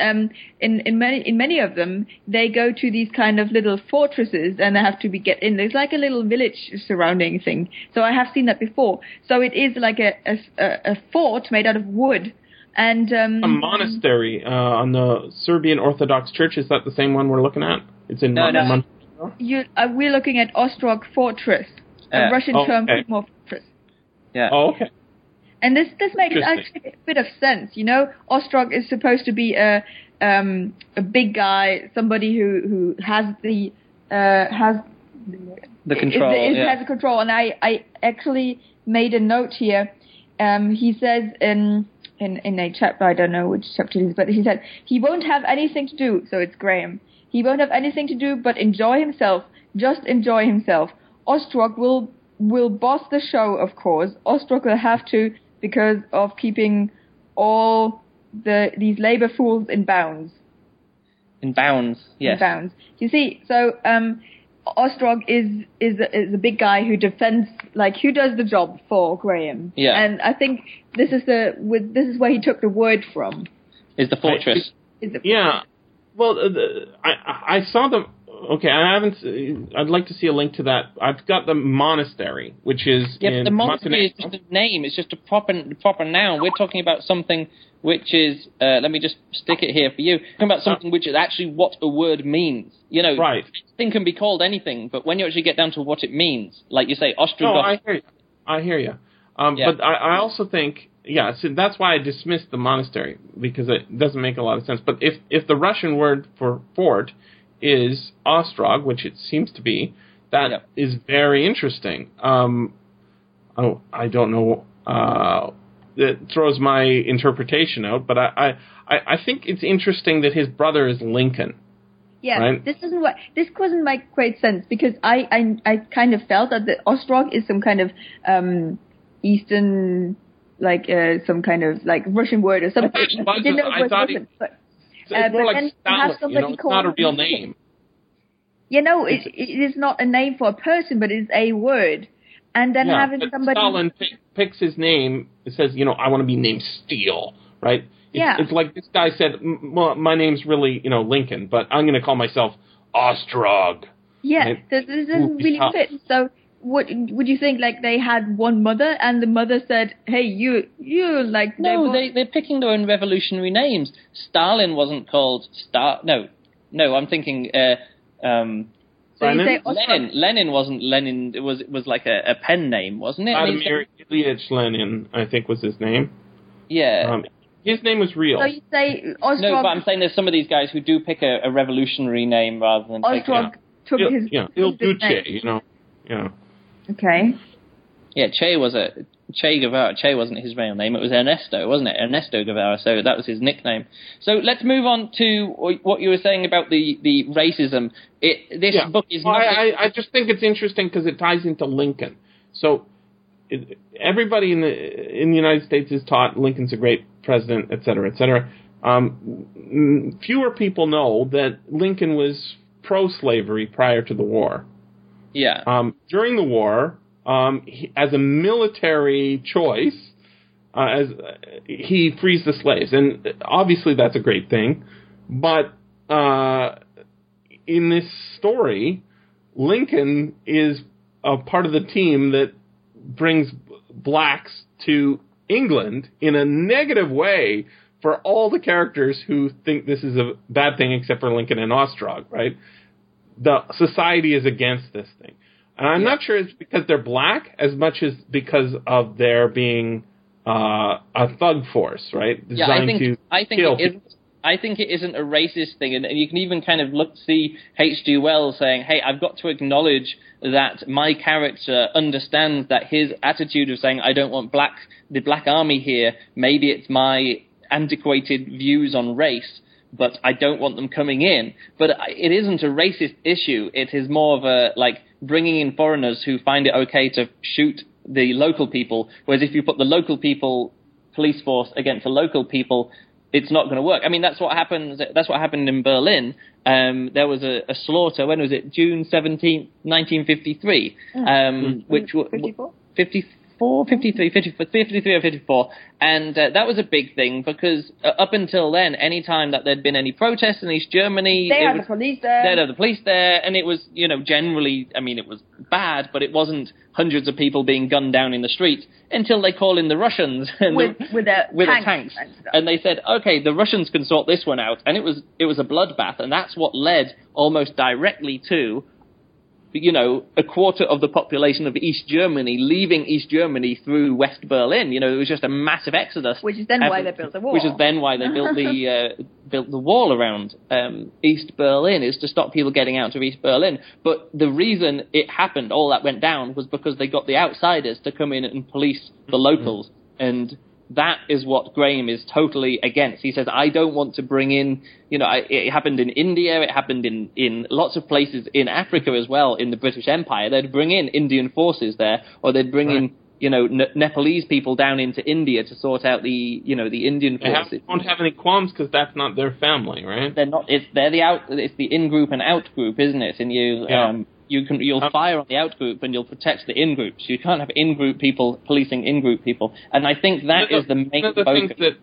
in many of them they go to these kind of little fortresses and they have to get in. There's like a little village surrounding thing. So I have seen that before. So it is like a fort made out of wood and a monastery on the Serbian Orthodox Church. Is that the same one we're looking at? It's in no. We're looking at Ostrog Fortress, a Russian term for fortress. Yeah. Oh, okay. And this makes actually a bit of sense, you know. Ostrog is supposed to be a big guy, somebody who has the control. Has the control. And I actually made a note here. He says in a chapter, I don't know which chapter it is, but he said he won't have anything to do. So it's Graham. He won't have anything to do but enjoy himself. Just enjoy himself. Ostrog will boss the show, of course. Ostrog will have to, because of keeping all these labor fools in bounds. In bounds, yes. In bounds. You see, so Ostrog is a big guy who defends, like, who does the job for Graham. Yeah. And I think this is where he took the word from. Is the fortress? Yeah. Well, I saw them. Okay, I'd like to see a link to that. I've got the monastery, which is in the monastery Montenegro. Is just a name. It's just a proper noun. We're talking about something which is. Let me just stick it here for you. We're talking about something which is actually what a word means. You know, right? Thing can be called anything, but when you actually get down to what it means, like you say, Ostrogoths. No, I hear you. But I also think, so that's why I dismissed the monastery, because it doesn't make a lot of sense. But if the Russian word for fort is Ostrog, which it seems to be, that is very interesting. I don't know. It throws my interpretation out, but I think it's interesting that his brother is Lincoln. Yeah, right? This doesn't make great sense, because I kind of felt that the Ostrog is some kind of Eastern, like some kind of like Russian word or something. It's more like Stalin, you know, it's not a real name. You know, it is not a name for a person, but it's a word. And then having somebody... Stalin picks his name, it says, you know, I want to be named Steele, right? It's like this guy said, well, my name's really, you know, Lincoln, but I'm going to call myself Ostrog. Yeah, right? So this doesn't really fit. So would you think, like, they had one mother and the mother said, hey, you like... No, they're picking their own revolutionary names. Stalin wasn't called No, I'm thinking... Lenin wasn't Lenin. It was like a pen name, wasn't it? Vladimir Ilyich Lenin, I think, was his name. Yeah. His name was real. So you say Ostrog... No, but I'm saying there's some of these guys who do pick a revolutionary name rather than... Ostrog took his name. Il Duce, you know. Yeah. Okay. Yeah, Che wasn't his real name. It was Ernesto, wasn't it? Ernesto Guevara. So that was his nickname. So let's move on to what you were saying about the racism. Book is not... I just think it's interesting because it ties into Lincoln. So everybody in the United States is taught Lincoln's a great president, et cetera, et cetera. Fewer people know that Lincoln was pro-slavery prior to the war. Yeah. During the war... he, as a military choice, he frees the slaves, and obviously that's a great thing. But in this story, Lincoln is a part of the team that brings blacks to England in a negative way for all the characters who think this is a bad thing, except for Lincoln and Ostrog. Right? The society is against this thing. And I'm not sure it's because they're black as much as because of their being a thug force, right? I think it isn't a racist thing, and you can even kind of see H. G. Wells saying, "Hey, I've got to acknowledge that my character understands that his attitude of saying I don't want the black army here. Maybe it's my antiquated views on race." But I don't want them coming in. But it isn't a racist issue. It is more of a, like, bringing in foreigners who find it okay to shoot the local people, whereas if you put the local people police force against the local people, it's not going to work. I mean, that's what happened in Berlin. There was a slaughter, when was it? June 17th, 1953. Which was 53 or 54, and that was a big thing because up until then, any time that there'd been any protests in East Germany, they'd have the police there, and it was, generally, I mean, it was bad, but it wasn't hundreds of people being gunned down in the street until they call in the Russians with their tanks, and they said, okay, the Russians can sort this one out, and it was a bloodbath, and that's what led almost directly to. A quarter of the population of East Germany leaving East Germany through West Berlin. It was just a massive exodus. Which is then why they built the wall. Which is then why they built the wall around East Berlin, is to stop people getting out of East Berlin. But the reason it happened, all that went down, was because they got the outsiders to come in and police the locals. And that is what Graham is totally against. He says, I don't want to bring in, it happened in India, it happened in lots of places in Africa as well, in the British Empire. They'd bring in Indian forces there, or they'd bring in, Nepalese people down into India to sort out the Indian forces. They won't have any qualms because that's not their family, right? They're not, it's the in-group and out-group, isn't it? And you'll fire on the out-group and you'll protect the in-groups. You can't have in-group people policing in-group people. And I think that is the main focus. One of the things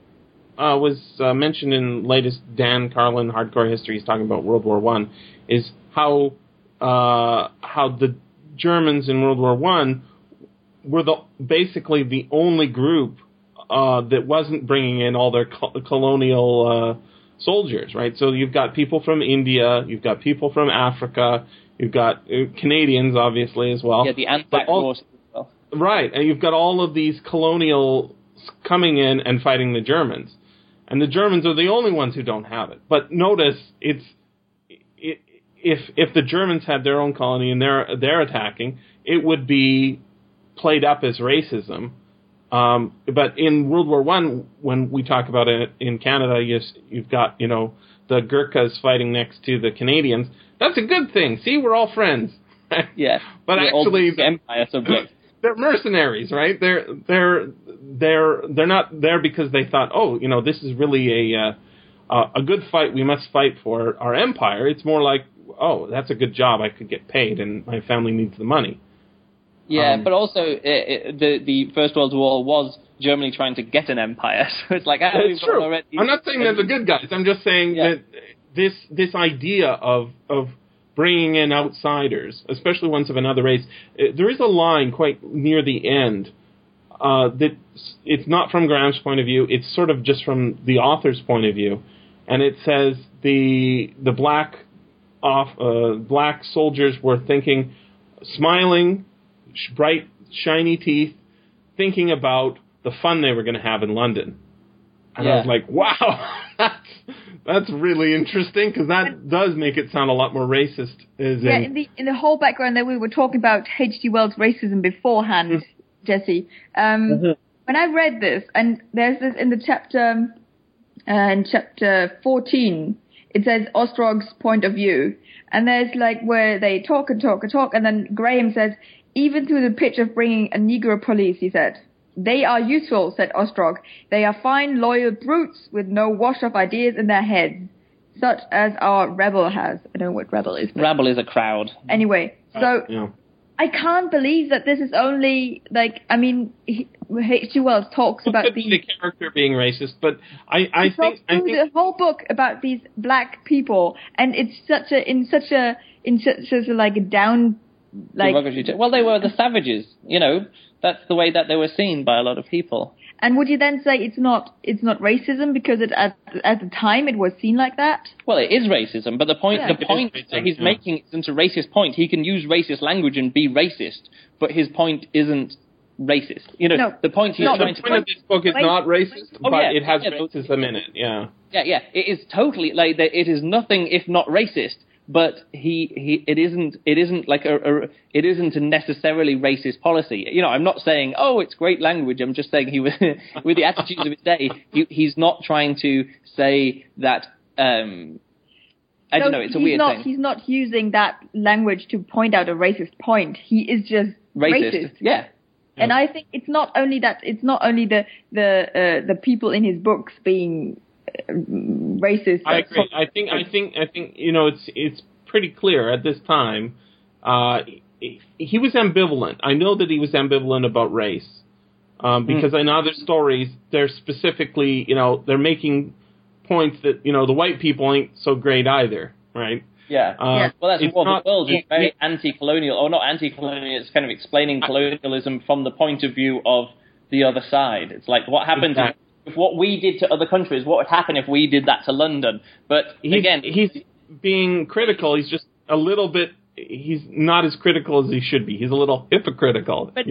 that was mentioned in latest Dan Carlin, Hardcore History, he's talking about World War I, is how the Germans in World War I were basically the only group that wasn't bringing in all their colonial soldiers, right? So you've got people from India, you've got people from Africa, you've got Canadians, obviously, as well. Yeah, the Anzac Wars as well. Right, and you've got all of these colonials coming in and fighting the Germans. And the Germans are the only ones who don't have it. But notice, if the Germans had their own colony and they're attacking, it would be played up as racism. But in World War I, when we talk about it in Canada, you've got, the Gurkhas fighting next to the Canadians. That's a good thing. See, we're all friends. Yeah. But actually, they're mercenaries, right? They're not there because they thought, this is really a good fight. We must fight for our empire. It's more like, oh, that's a good job. I could get paid, and my family needs the money. Yeah, but also the First World War was Germany trying to get an empire, so it's like it's true. Already. I'm not saying they're the good guys. I'm just saying that this idea of bringing in outsiders, especially ones of another race, there is a line quite near the end that it's not from Graham's point of view. It's sort of just from the author's point of view, and it says the black soldiers were thinking, smiling. Bright, shiny teeth, thinking about the fun they were going to have in London. And I was like, wow, That's really interesting, because that does make it sound a lot more racist. Yeah, in the whole background that we were talking about H. G. Wells' racism beforehand, Jesse. When I read this, and there's this in the chapter, in chapter 14, it says Ostrog's point of view, and there's like where they talk and talk and talk, and then Graham says, even through the pitch of bringing a Negro police, he said. They are useful, said Ostrog. They are fine, loyal brutes with no wash of ideas in their heads, such as our rebel has. I don't know what rebel is. Rebel is a crowd. Anyway, so yeah. I can't believe that this is only, like, I mean, H.G. Wells talks about the character being racist, but I think the whole book about these black people, and it's such a like a down, like, well, they were the savages, you know. That's the way that they were seen by a lot of people. And would you then say it's not racism because it at the time it was seen like that? Well, it is racism, but the point that he's making isn't a racist point. He can use racist language and be racist, but his point isn't racist. You know, no, the point he's trying to make. The point of this book is not racist, but it has racism in it. Yeah. Yeah, yeah. It is totally like that. It is nothing if not racist. But it isn't a necessarily racist policy. You know, I'm not saying, oh, it's great language. I'm just saying he was with the attitudes of his day. He's not trying to say that. It's a weird thing. He's not using that language to point out a racist point. He is just racist. Yeah. And I think it's not only the people in his books being racist. I agree. I think you know, it's pretty clear at this time. He was ambivalent. I know that he was ambivalent about race, because in other stories they're specifically, you know, they're making points that, you know, the white people ain't so great either, right? Yeah. Well, that's War of the Worlds. It's very anti-colonial, or not anti-colonial. It's kind of explaining colonialism from the point of view of the other side. It's like what happened. Exactly. If what we did to other countries, what would happen if we did that to London? But he's being critical. He's just a little bit. He's not as critical as he should be. He's a little hypocritical. But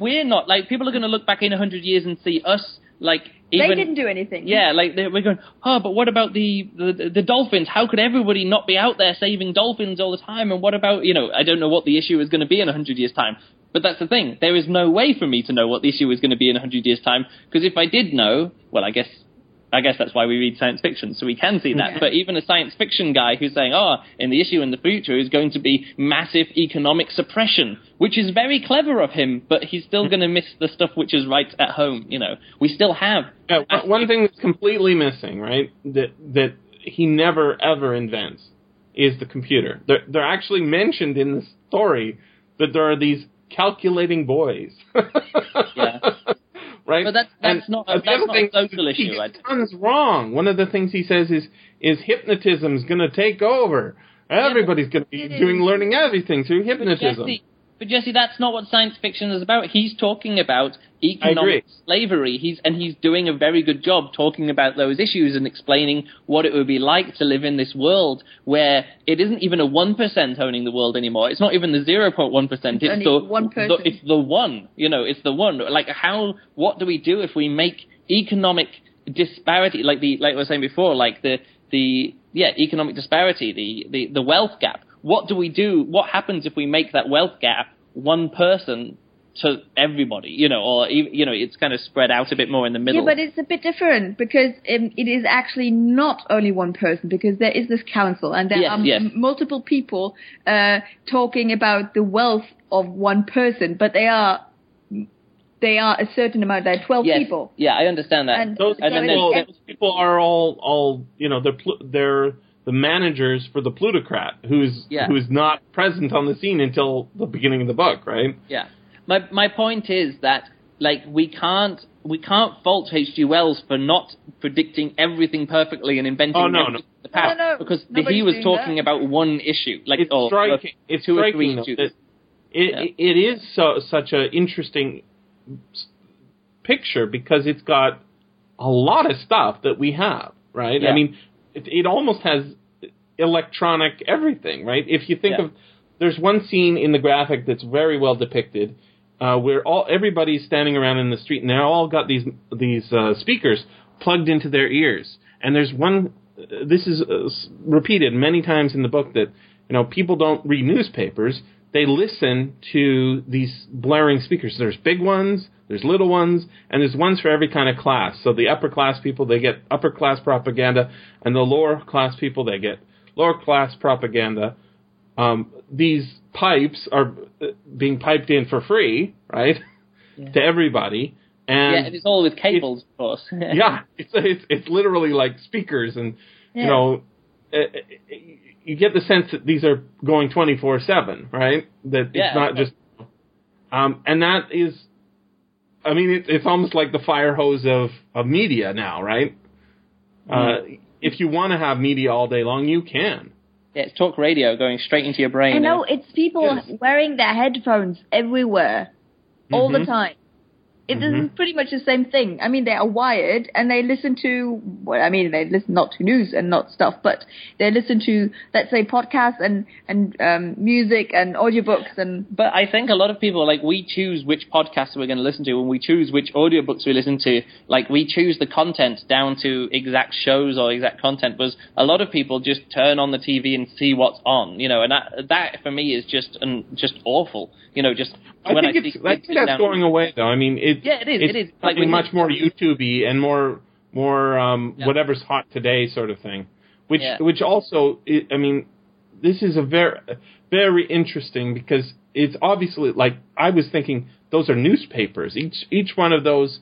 we're not. Like, people are going to look back in 100 years and see us. Like, even, they didn't do anything. Yeah, like we're going. Oh, but what about the dolphins? How could everybody not be out there saving dolphins all the time? And what about, you know? I don't know what the issue is going to be in 100 years' time. But that's the thing. There is no way for me to know what the issue is going to be in 100 years' time, because if I did know, well, I guess that's why we read science fiction, so we can see that. Yeah. But even a science fiction guy who's saying, in the issue in the future is going to be massive economic suppression, which is very clever of him, but he's still going to miss the stuff which is right at home, you know. We still have... one thing that's completely missing, right, that he never, ever invents is the computer. They're actually mentioned in the story that there are these calculating boys. Yeah. Right? But that's not a social issue. He sounds wrong. One of the things he says is hypnotism's going to take over. Everybody's going to be learning everything through hypnotism. But Jesse, that's not what science fiction is about. He's talking about economic slavery. He's doing a very good job talking about those issues and explaining what it would be like to live in this world where it isn't even a 1% owning the world anymore. It's not even the 0.1%. It's the one. You know, it's the one. Like, what do we do if we make economic disparity, like we were saying before, like the economic disparity, the wealth gap. What do we do? What happens if we make that wealth gap one person to everybody? You know, or, you know, it's kind of spread out a bit more in the middle. Yeah, but it's a bit different because it is actually not only one person, because there is this council and there are multiple people talking about the wealth of one person, but they are a certain amount. There are 12 people. Yeah, I understand that. And those people are all you know, they're the managers for the plutocrat, who's not present on the scene until the beginning of the book, right? Yeah. My point is that, like, we can't fault H.G. Wells for not predicting everything perfectly and inventing everything in the past, because he was talking about one issue, like, it's striking. It is such an interesting picture because it's got a lot of stuff that we have, right? Yeah. I mean, it almost has electronic everything, right? If you think of, there's one scene in The Graphic that's very well depicted, where everybody's standing around in the street and they're all got these speakers plugged into their ears. And there's one, this is repeated many times in the book, that, you know, people don't read newspapers. They listen to these blaring speakers. There's big ones, there's little ones, and there's ones for every kind of class. So the upper class people, they get upper class propaganda, and the lower class people, they get lower class propaganda. These pipes are being piped in for free, right, to everybody. And it's all with cables, of course. It's literally like speakers, and you know, you get the sense that these are going 24/7, right? That it's not just, and that is, I mean, it's almost like the fire hose of media now, right? If you want to have media all day long, you can. Yeah, it's talk radio going straight into your brain. I know, it's people wearing their headphones everywhere, all the time. It is pretty much the same thing. I mean, they are wired, and they listen to, well, I mean, they listen not to news and not stuff, but they listen to, let's say, podcasts and music and audiobooks. And but I think a lot of people, like, we choose which podcasts we're going to listen to, and we choose which audiobooks we listen to. Like, we choose the content down to exact shows or exact content, because a lot of people just turn on the TV and see what's on, you know, and that for me is just awful, you know, just... I think that's going away, though. I mean, it is. It's like much more YouTube-y and more whatever's hot today sort of thing, which also, I mean, this is a very, very interesting, because it's obviously, like, I was thinking those are newspapers. Each one of those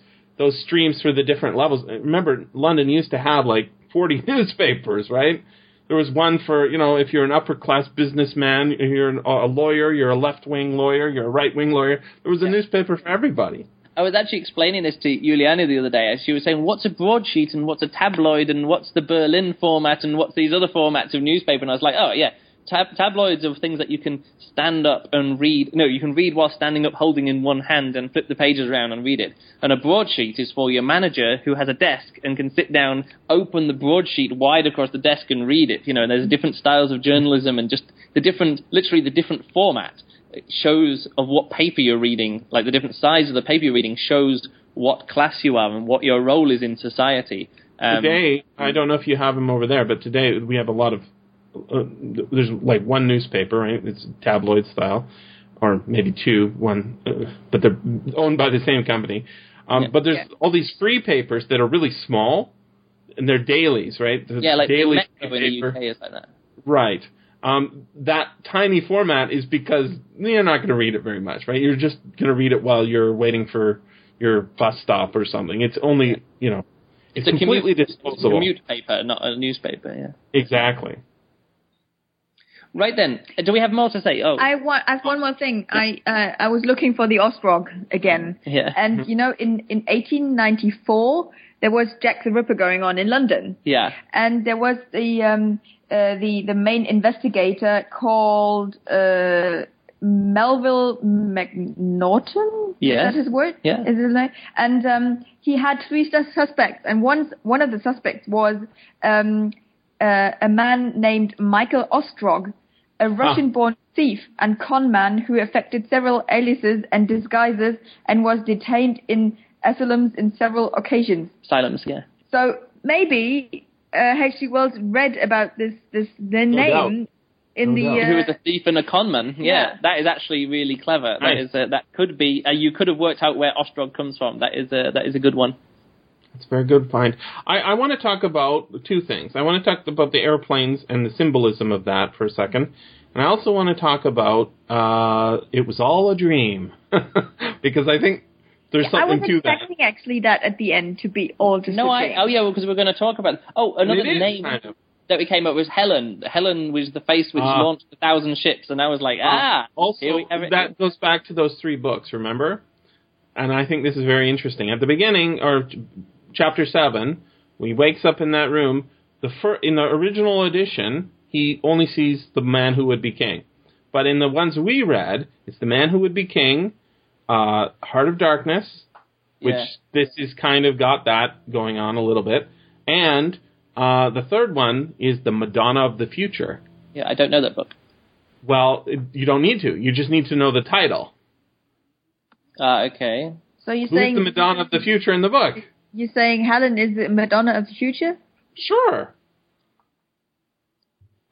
streams for the different levels. Remember, London used to have like 40 newspapers, right? There was one for, you know, if you're an upper-class businessman, you're a lawyer, you're a left-wing lawyer, you're a right-wing lawyer. There was a newspaper for everybody. I was actually explaining this to Juliana the other day. She was saying, what's a broadsheet and what's a tabloid and what's the Berlin format and what's these other formats of newspaper? And I was like, oh, yeah, tabloids are things that you can stand up and read. No, you can read while standing up holding in one hand and flip the pages around and read it. And a broadsheet is for your manager who has a desk and can sit down, open the broadsheet wide across the desk and read it. You know, and there's different styles of journalism and just the different format shows of what paper you're reading, like the different size of the paper you're reading shows what class you are and what your role is in society. Today, I don't know if you have them over there, but today we have a lot of there's like one newspaper, right? It's tabloid style, or maybe two, one, but they're owned by the same company. But there's all these free papers that are really small, and they're dailies, right? There's like daily paper in the UK is like that. Right. That tiny format is because you're not going to read it very much, right? You're just going to read it while you're waiting for your bus stop or something. It's only, you know, it's completely disposable. It's a commute paper, not a newspaper, Exactly. Right then, do we have more to say? Oh, I have one more thing. I was looking for the Ostrog again, and you know, in 1894 there was Jack the Ripper going on in London, and there was the main investigator called Melville McNaughton. Is that his word? Yeah, is his name? And he had three suspects, and one of the suspects was a man named Michael Ostrog, a Russian-born thief and con man who affected several aliases and disguises and was detained in asylums in several occasions. Asylums, yeah. So maybe H.G. Wells read about this name in the... Who was a thief and a con man. Yeah, that is actually really clever. Nice. That is that could be... you could have worked out where Ostrog comes from. That is a good one. That's a very good find. I want to talk about two things. I want to talk about the airplanes and the symbolism of that for a second. And I also want to talk about It Was All a Dream. Because I think there's something to that. I was expecting actually that at the end to be all just a dream. Because we're going to talk about... Oh, another name kind of that we came up with was Helen. Helen was the face which launched 1,000 ships. And I was like, Also, that goes back to those three books, remember? And I think this is very interesting. At the beginning, or... Chapter 7, when he wakes up in that room, in the original edition, he only sees the man who would be king. But in the ones we read, it's the man who would be king, Heart of Darkness, which this is kind of got that going on a little bit. And the third one is The Madonna of the Future. Yeah, I don't know that book. Well, you don't need to. You just need to know the title. Okay. So you're saying... Who's the Madonna of the Future in the book? You're saying Helen is the Madonna of the Future? Sure.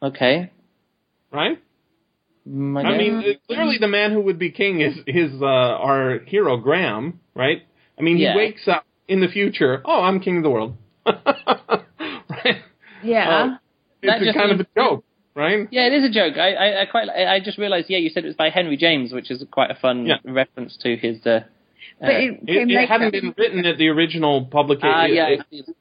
Okay. Right? I mean, clearly the man who would be king is our hero, Graham, right? I mean, he wakes up in the future. Oh, I'm king of the world. Right? Yeah. It's kind of a joke, right? Yeah, it is a joke. I just realized, you said it was by Henry James, which is quite a fun reference to his... But it hadn't been written at the original publication.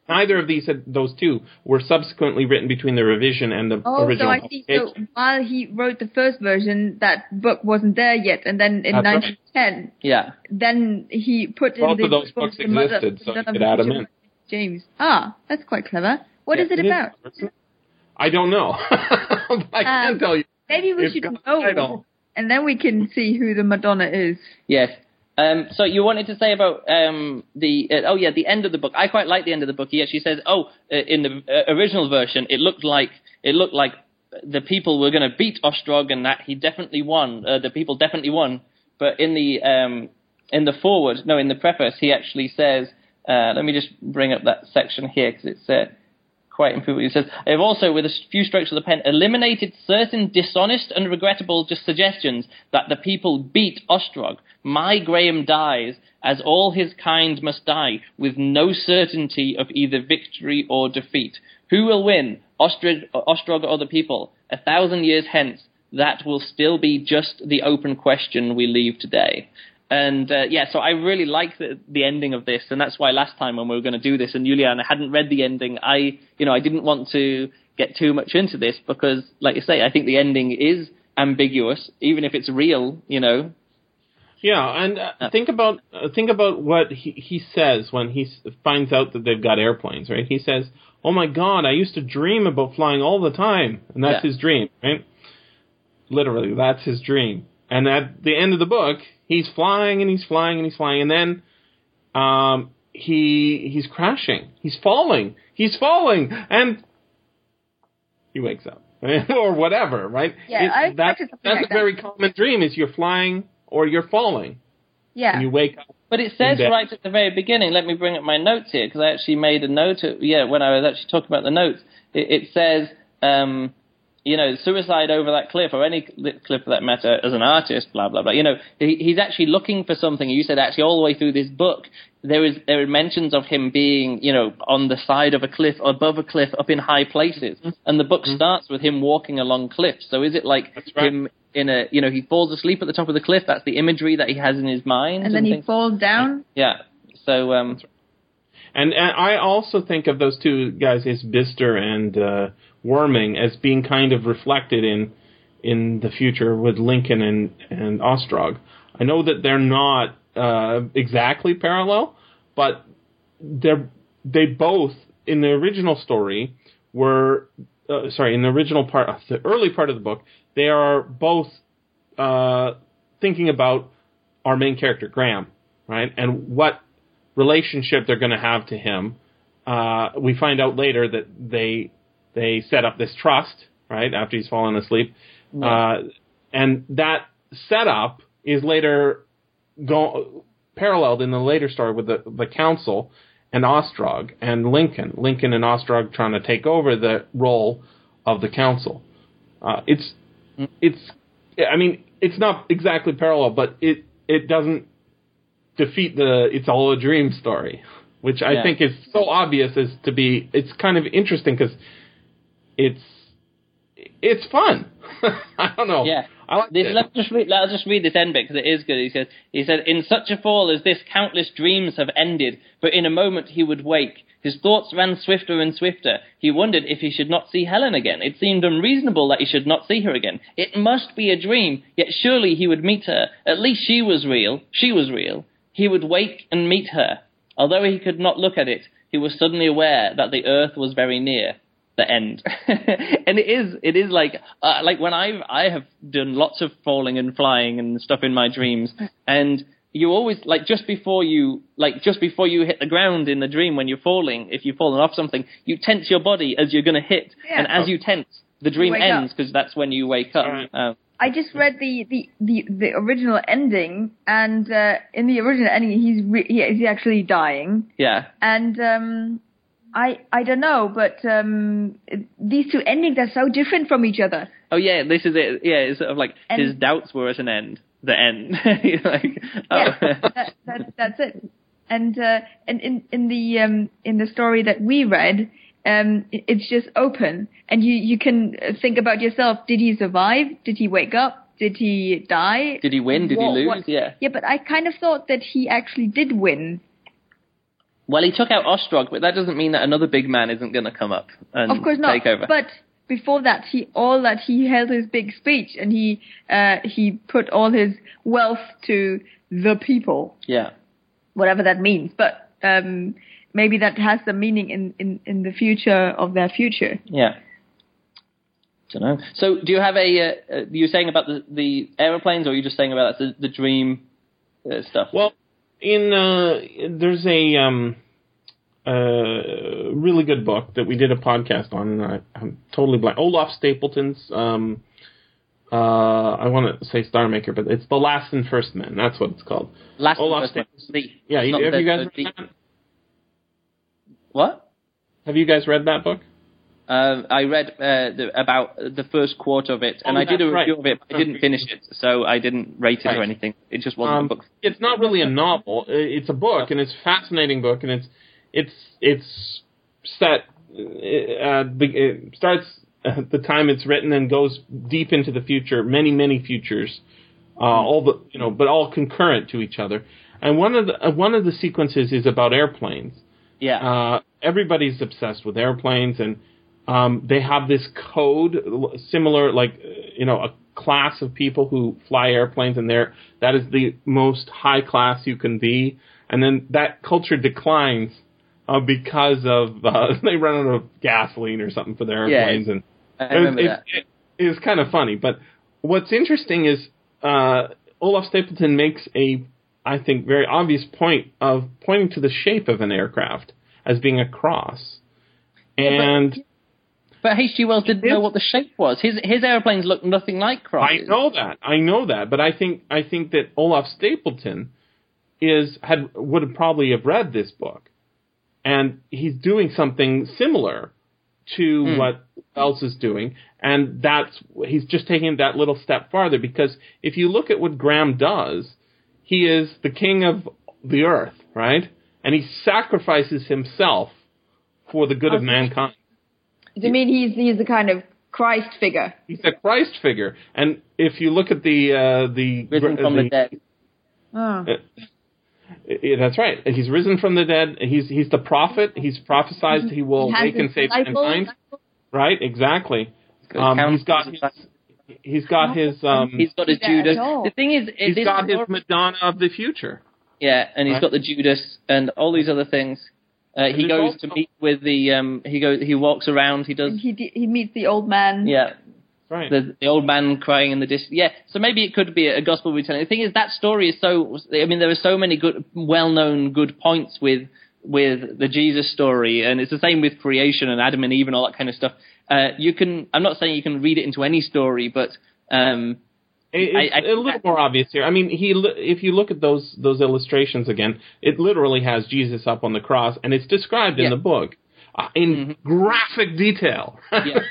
Neither of those two were subsequently written between the revision and the original publication. So while he wrote the first version, that book wasn't there yet. And then in 1910, then he put in the... Both of those books existed, so you could add them in. James. Ah, that's quite clever. What is it about? I don't know. I can't tell you. Maybe we should know, and then we can see who the Madonna is. Yes. So you wanted to say about the end of the book. I quite like the end of the book. He actually says, in the original version, it looked like the people were going to beat Ostrog and that he definitely won. The people definitely won. But in the preface, he actually says, let me just bring up that section here because it's quite improved. He says, I have also, with a few strokes of the pen, eliminated certain dishonest and regrettable suggestions that the people beat Ostrog. My Graham dies, as all his kind must die, with no certainty of either victory or defeat. Who will win, Ostrog or the people? 1,000 years hence, that will still be just the open question we leave today. And, so I really like the ending of this, and that's why last time when we were going to do this, and Julian, I hadn't read the ending, I didn't want to get too much into this, because, like you say, I think the ending is ambiguous, even if it's real, Yeah, and think about what he says when he finds out that they've got airplanes, right? He says, "Oh my God, I used to dream about flying all the time," and that's his dream, right? Literally, that's his dream. And at the end of the book, he's flying and he's flying and he's flying, and then he's crashing, he's falling, and he wakes up or whatever, right? Yeah, that's a very common dream: is you're flying. Or you're falling. Yeah. And you wake up. But it says right at the very beginning, let me bring up my notes here, because I actually made a note when I was actually talking about the notes. It says, suicide over that cliff, or any cliff for that matter, as an artist, blah, blah, blah. He's actually looking for something. You said actually all the way through this book, there are mentions of him being, on the side of a cliff, above a cliff, up in high places. Mm-hmm. And the book starts with him walking along cliffs. So is it like him... he falls asleep at the top of the cliff. That's the imagery that he has in his mind. And then he falls down. Yeah. So. And I also think of those two guys, Isbister and Warming, as being kind of reflected in the future with Lincoln and Ostrog. I know that they're not exactly parallel, but they both in the original story were in the original part, the early part of the book. They are both thinking about our main character, Graham, right? And what relationship they're going to have to him. We find out later that they set up this trust, right, after he's fallen asleep. Yeah. And that setup is later paralleled in the later story with the council and Ostrog and Lincoln. Lincoln and Ostrog trying to take over the role of the council. It's not exactly parallel, but it doesn't defeat it's all a dream story, which I think is so obvious as to be, it's kind of interesting because it's fun. I don't know. Yeah. I'll just read this end bit because it is good. He said, "In such a fall as this, countless dreams have ended, but in a moment he would wake. His thoughts ran swifter and swifter. He wondered if he should not see Helen again. It seemed unreasonable that he should not see her again. It must be a dream, yet surely he would meet her. At least she was real. He would wake and meet her. Although he could not look at it, he was suddenly aware that the earth was very near." The end. And it is like when I have done lots of falling and flying and stuff in my dreams, and you always, like, just before you hit the ground in the dream when you're falling, if you've fallen off something, you tense your body as you're going to hit, and as you tense, the dream ends because that's when you wake up. Right. I just read the original ending, and in the original ending, he's actually dying. Yeah. And I don't know, but these two endings are so different from each other. Oh yeah, this is it. Yeah, it's sort of like his doubts were at an end. The end. Like, oh. Yeah, that's it. And in the story that we read, it's just open, and you can think about yourself. Did he survive? Did he wake up? Did he die? Did he win? Did he lose? What? Yeah. Yeah, but I kind of thought that he actually did win. Well, he took out Ostrog, but that doesn't mean that another big man isn't going to come up and of course not. Take over. But before that, he held his big speech, and he put all his wealth to the people. Yeah. Whatever that means, but maybe that has some meaning in the future of their future. Yeah. Don't know. So, do you have a? You were saying about the aeroplanes, or are you just saying about the dream stuff? Well, there's a really good book that we did a podcast on, and I'm totally blank. Olaf Stapleton's. I want to say Star Maker, but it's The Last and First Men. That's what it's called. Last Olaf and First Men. Yeah, have you guys read that? What? Have you guys read that book? I read about the first quarter of it, and I did a review of it, but I didn't finish it, so I didn't rate it or anything. It just wasn't a book. It's not really a novel. It's a book, and it's a fascinating book, and it's set... It starts... At the time it's written and goes deep into the future, many, many futures, but all concurrent to each other. And one of the sequences is about airplanes. Yeah. Everybody's obsessed with airplanes, and they have this code similar, a class of people who fly airplanes, and that is the most high class you can be. And then that culture declines because of they run out of gasoline or something for their airplanes. Yeah, it is kind of funny. But what's interesting is Olaf Stapleton makes a, I think, very obvious point of pointing to the shape of an aircraft as being a cross. And but H. G. Wells didn't know what the shape was. His airplanes looked nothing like crosses. I know that. But I think that Olaf Stapleton would probably have read this book. And he's doing something similar to what Wells is doing, and he's just taking that little step farther, because if you look at what Graham does, he is the king of the earth, right? And he sacrifices himself for the good of mankind. You mean he's the kind of Christ figure? He's a Christ figure, and if you look at the risen from the dead. Oh. Yeah, that's right. He's risen from the dead. He's the prophet. He's prophesied he will make and save mankind. Right? Exactly. He's got his Judas. The thing is, he's got his Madonna of the Future. Yeah, and he's got the Judas and all these other things. He goes to meet with the. He walks around. He does. He meets the old man. Yeah. Right. The old man crying in the distance. Yeah, so maybe it could be a gospel retelling. The thing is, that story is so... I mean, there are so many good, well-known good points with the Jesus story, and it's the same with creation and Adam and Eve and all that kind of stuff. I'm not saying you can read it into any story, but... It's a little more obvious here. I mean, if you look at those illustrations again, it literally has Jesus up on the cross, and it's described in the book. In graphic detail. Yeah.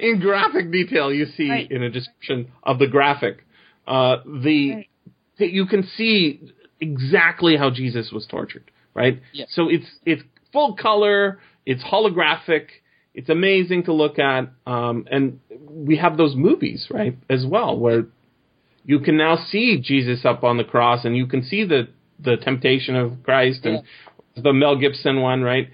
In graphic detail, you see in a description of the graphic, you can see exactly how Jesus was tortured, right? Yeah. So it's full color, it's holographic, it's amazing to look at, and we have those movies, right, as well, where you can now see Jesus up on the cross, and you can see the temptation of Christ and the Mel Gibson one, right?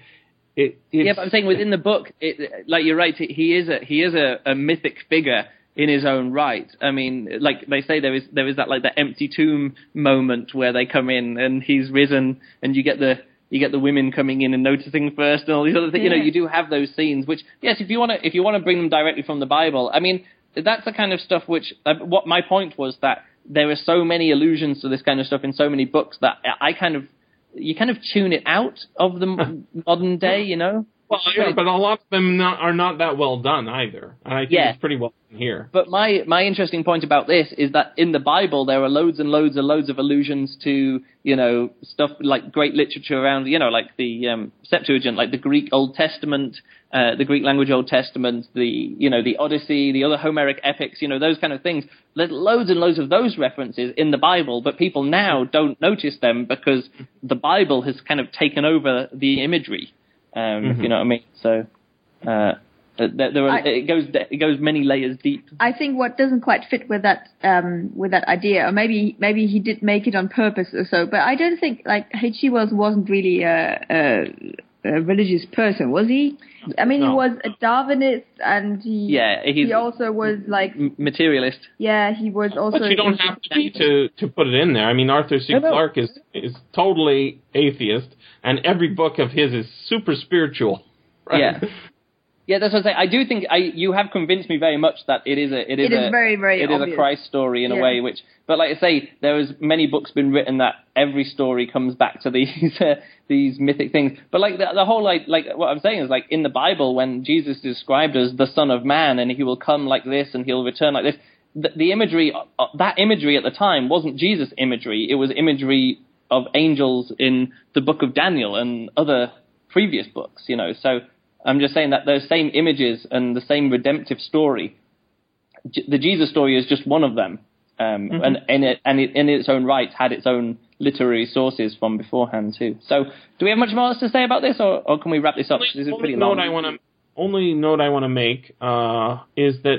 But I'm saying within the book, you're right, he is a mythic figure in his own right. I mean, like they say, there is that like the empty tomb moment where they come in and he's risen, and you get the women coming in and noticing first and all these other things. Yeah. You know, you do have those scenes, which yes, if you want to bring them directly from the Bible, I mean, that's the kind of stuff which what my point was that there are so many allusions to this kind of stuff in so many books that you kind of tune it out of the modern day, you know? Well, yeah, but a lot of them are not that well done either. And I think it's pretty well done here. But my interesting point about this is that in the Bible there are loads and loads and loads of allusions to, you know, stuff like great literature around, you know, like the Septuagint, like the Greek Old Testament, the Greek language Old Testament, the Odyssey, the other Homeric epics, you know, those kind of things. There's loads and loads of those references in the Bible, but people now don't notice them because the Bible has kind of taken over the imagery. If you know what I mean. So it goes many layers deep. I think what doesn't quite fit with that idea, or maybe he did make it on purpose or so. But I don't think like H. G. Wells wasn't really a religious person, was he? I mean, he was a Darwinist, and he also was like materialist. Yeah, he was also. But you don't have to be to put it in there. I mean, Arthur C. Clarke is totally atheist, and every book of his is super spiritual. Right? Yeah, that's what I'm saying. I do think you have convinced me very much that it is very, very obvious. Is a Christ story in a way, which. But like I say, there is many books been written that every story comes back to these mythic things. But like the whole like what I'm saying is like in the Bible when Jesus is described as the Son of Man and he will come like this and he'll return like this, the imagery at the time wasn't Jesus imagery. It was imagery of angels in the Book of Daniel and other previous books, you know. So I'm just saying that those same images and the same redemptive story, the Jesus story is just one of them. And it in its own right had its own literary sources from beforehand too. So, do we have much more else to say about this, or can we wrap this up? Only note I want to make is that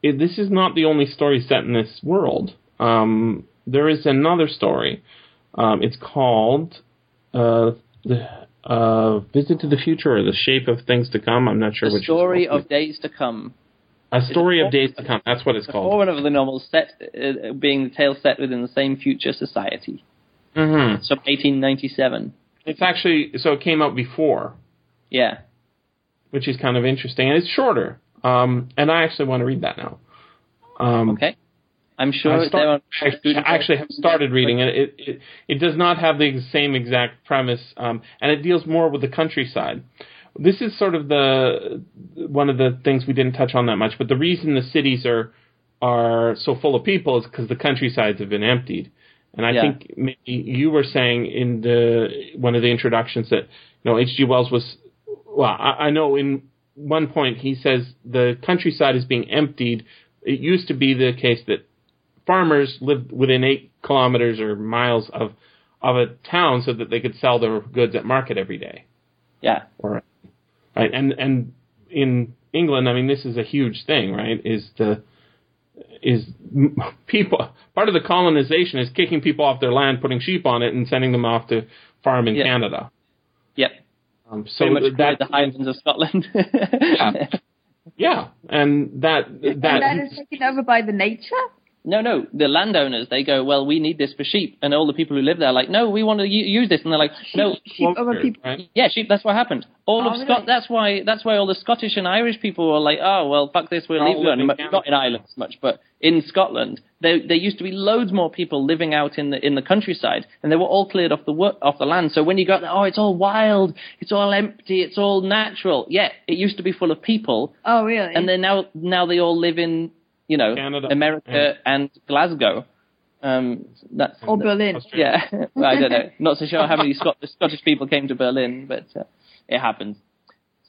this is not the only story set in this world. There is another story. It's called "Visit to the Future" or "The Shape of Things to Come." I'm not sure which. The Story of Days to Come. A Story of Days to Come, that's what it's called. The forerunner of the novel set, being the tale set within the same future society. Mm-hmm. So 1897. It's actually, so it came out before. Yeah. Which is kind of interesting, and it's shorter. And I actually want to read that now. Okay. I'm sure it's there on... I actually have started reading it. It does not have the same exact premise, and it deals more with the countryside. This is sort of one of the things we didn't touch on that much, but the reason the cities are so full of people is because the countrysides have been emptied. And I think maybe you were saying in one of the introductions that, you know, H.G. Wells was, well, I know in one point he says the countryside is being emptied. It used to be the case that farmers lived within 8 kilometers or miles of a town so that they could sell their goods at market every day. Yeah. Or right, and in England, I mean, this is a huge thing, right? Is people, part of the colonization is kicking people off their land, putting sheep on it, and sending them off to farm in Canada. Yep. So pretty much that, the Highlands of Scotland. and that is taken over by the nature. No, the landowners, they go, well, we need this for sheep. And all the people who live there are like, no, we want to use this. And they're like, no. Sheep over people. Right? Yeah, sheep, that's what happened. That's why all the Scottish and Irish people were like, oh, well, fuck this, we'll leave London. Not in Ireland as much, but in Scotland, there used to be loads more people living out in the countryside, and they were all cleared off the land. So when you go, oh, it's all wild, it's all empty, it's all natural. Yeah, it used to be full of people. Oh, really? And then now they all live in... You know, Canada, America, and Glasgow. Or Berlin. Australia. Yeah, well, I don't know. Not so sure how many Scottish people came to Berlin, but it happens.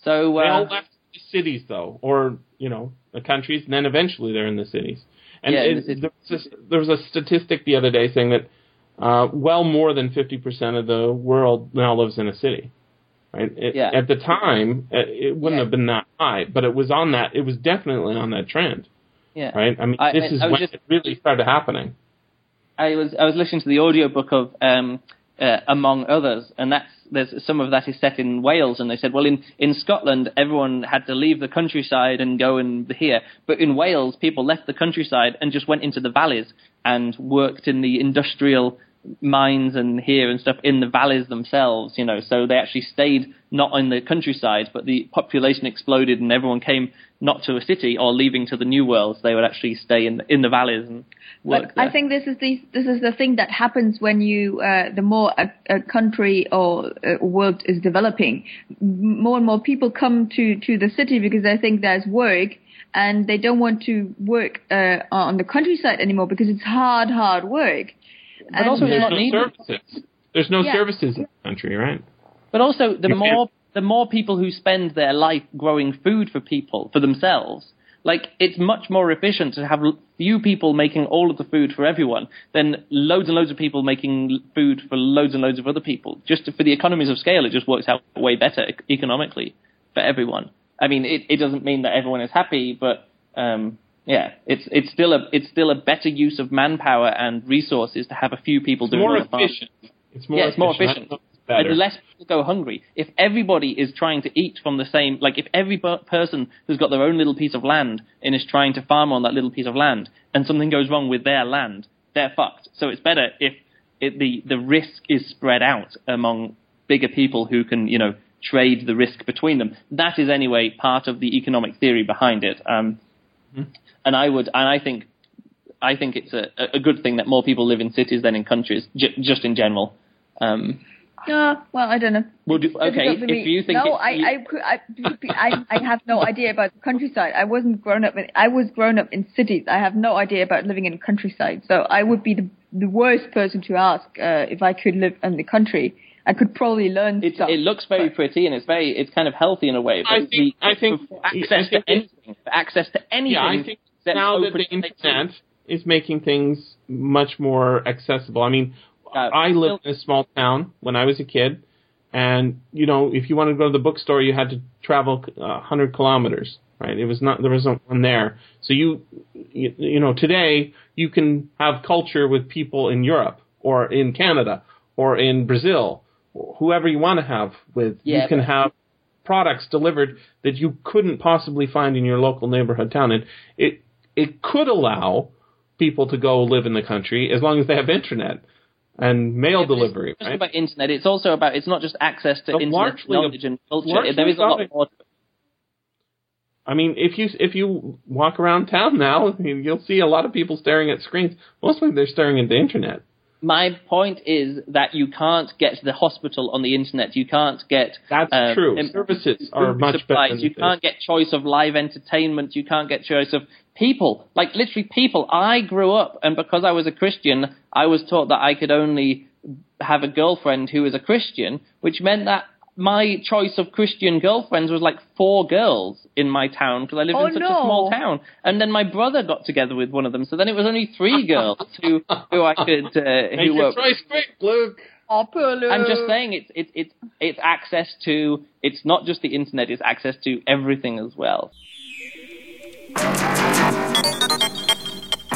So they all left the cities, though, or you know, the countries, and then eventually they're in the cities. And there was a statistic the other day saying that well more than 50% of the world now lives in a city. Right? At the time, it wouldn't have been that high, but it was on that. It was definitely on that trend. Yeah. Right. I mean, it really started happening. I was listening to the audiobook of Among Others, and there's some of that is set in Wales, and they said, well, in Scotland, everyone had to leave the countryside and go and here, but in Wales, people left the countryside and just went into the valleys and worked in the industrial mines and here and stuff in the valleys themselves, you know, so they actually stayed not in the countryside, but the population exploded and everyone came not to a city or leaving to the new worlds. They would actually stay in the valleys and work there. I think this is the thing that happens when you the more a country or a world is developing, more and more people come to the city because they think there's work. And they don't want to work on the countryside anymore because it's hard work. But also, and, there's no services. There's no services in the country, right? But also, the more people who spend their life growing food for people, for themselves, like, it's much more efficient to have few people making all of the food for everyone than loads and loads of people making food for loads and loads of other people. Just for the economies of scale, it just works out way better economically for everyone. I mean, it doesn't mean that everyone is happy, but it's still a better use of manpower and resources to have a few people doing all the farm. It's more efficient. And less people go hungry. If everybody is trying to eat from the same, like if every person who's got their own little piece of land and is trying to farm on that little piece of land, and something goes wrong with their land, they're fucked. So it's better if the risk is spread out among bigger people who can, you know, trade the risk between them. That is, anyway, part of the economic theory behind it. And I think it's a good thing that more people live in cities than in countries, just in general. Well, I don't know. I have no idea about the countryside. I was grown up in cities. I have no idea about living in countryside. So I would be the worst person to ask if I could live in the country. I could probably learn stuff. It looks very pretty, and it's kind of healthy in a way. But I think access to anything. Yeah, I think now that the internet is making things much more accessible. I mean, I lived in a small town when I was a kid, and you know, if you wanted to go to the bookstore, you had to travel 100 kilometers. Right? There wasn't one there. So you know, today you can have culture with people in Europe or in Canada or in Brazil. Whoever you want to have with, you can have products delivered that you couldn't possibly find in your local neighborhood town. And it could allow people to go live in the country as long as they have internet and mail delivery. It's not just about internet. It's also about, it's not just access to internet knowledge and culture. There is a lot more to it. I mean, if you walk around town now, you'll see a lot of people staring at screens. Mostly they're staring at the internet. My point is that you can't get to the hospital on the internet. You can't get... That's true. Services are much better. You can't get choice of live entertainment. You can't get choice of people. Like, literally people. I grew up, and because I was a Christian, I was taught that I could only have a girlfriend who was a Christian, which meant that my choice of Christian girlfriends was like 4 girls in my town because I lived in such a small town. And then my brother got together with one of them, so then it was only 3 girls who I could... Make your choice quick, Luke. Oh, poor Luke. I'm just saying it's access to... It's not just the internet, it's access to everything as well.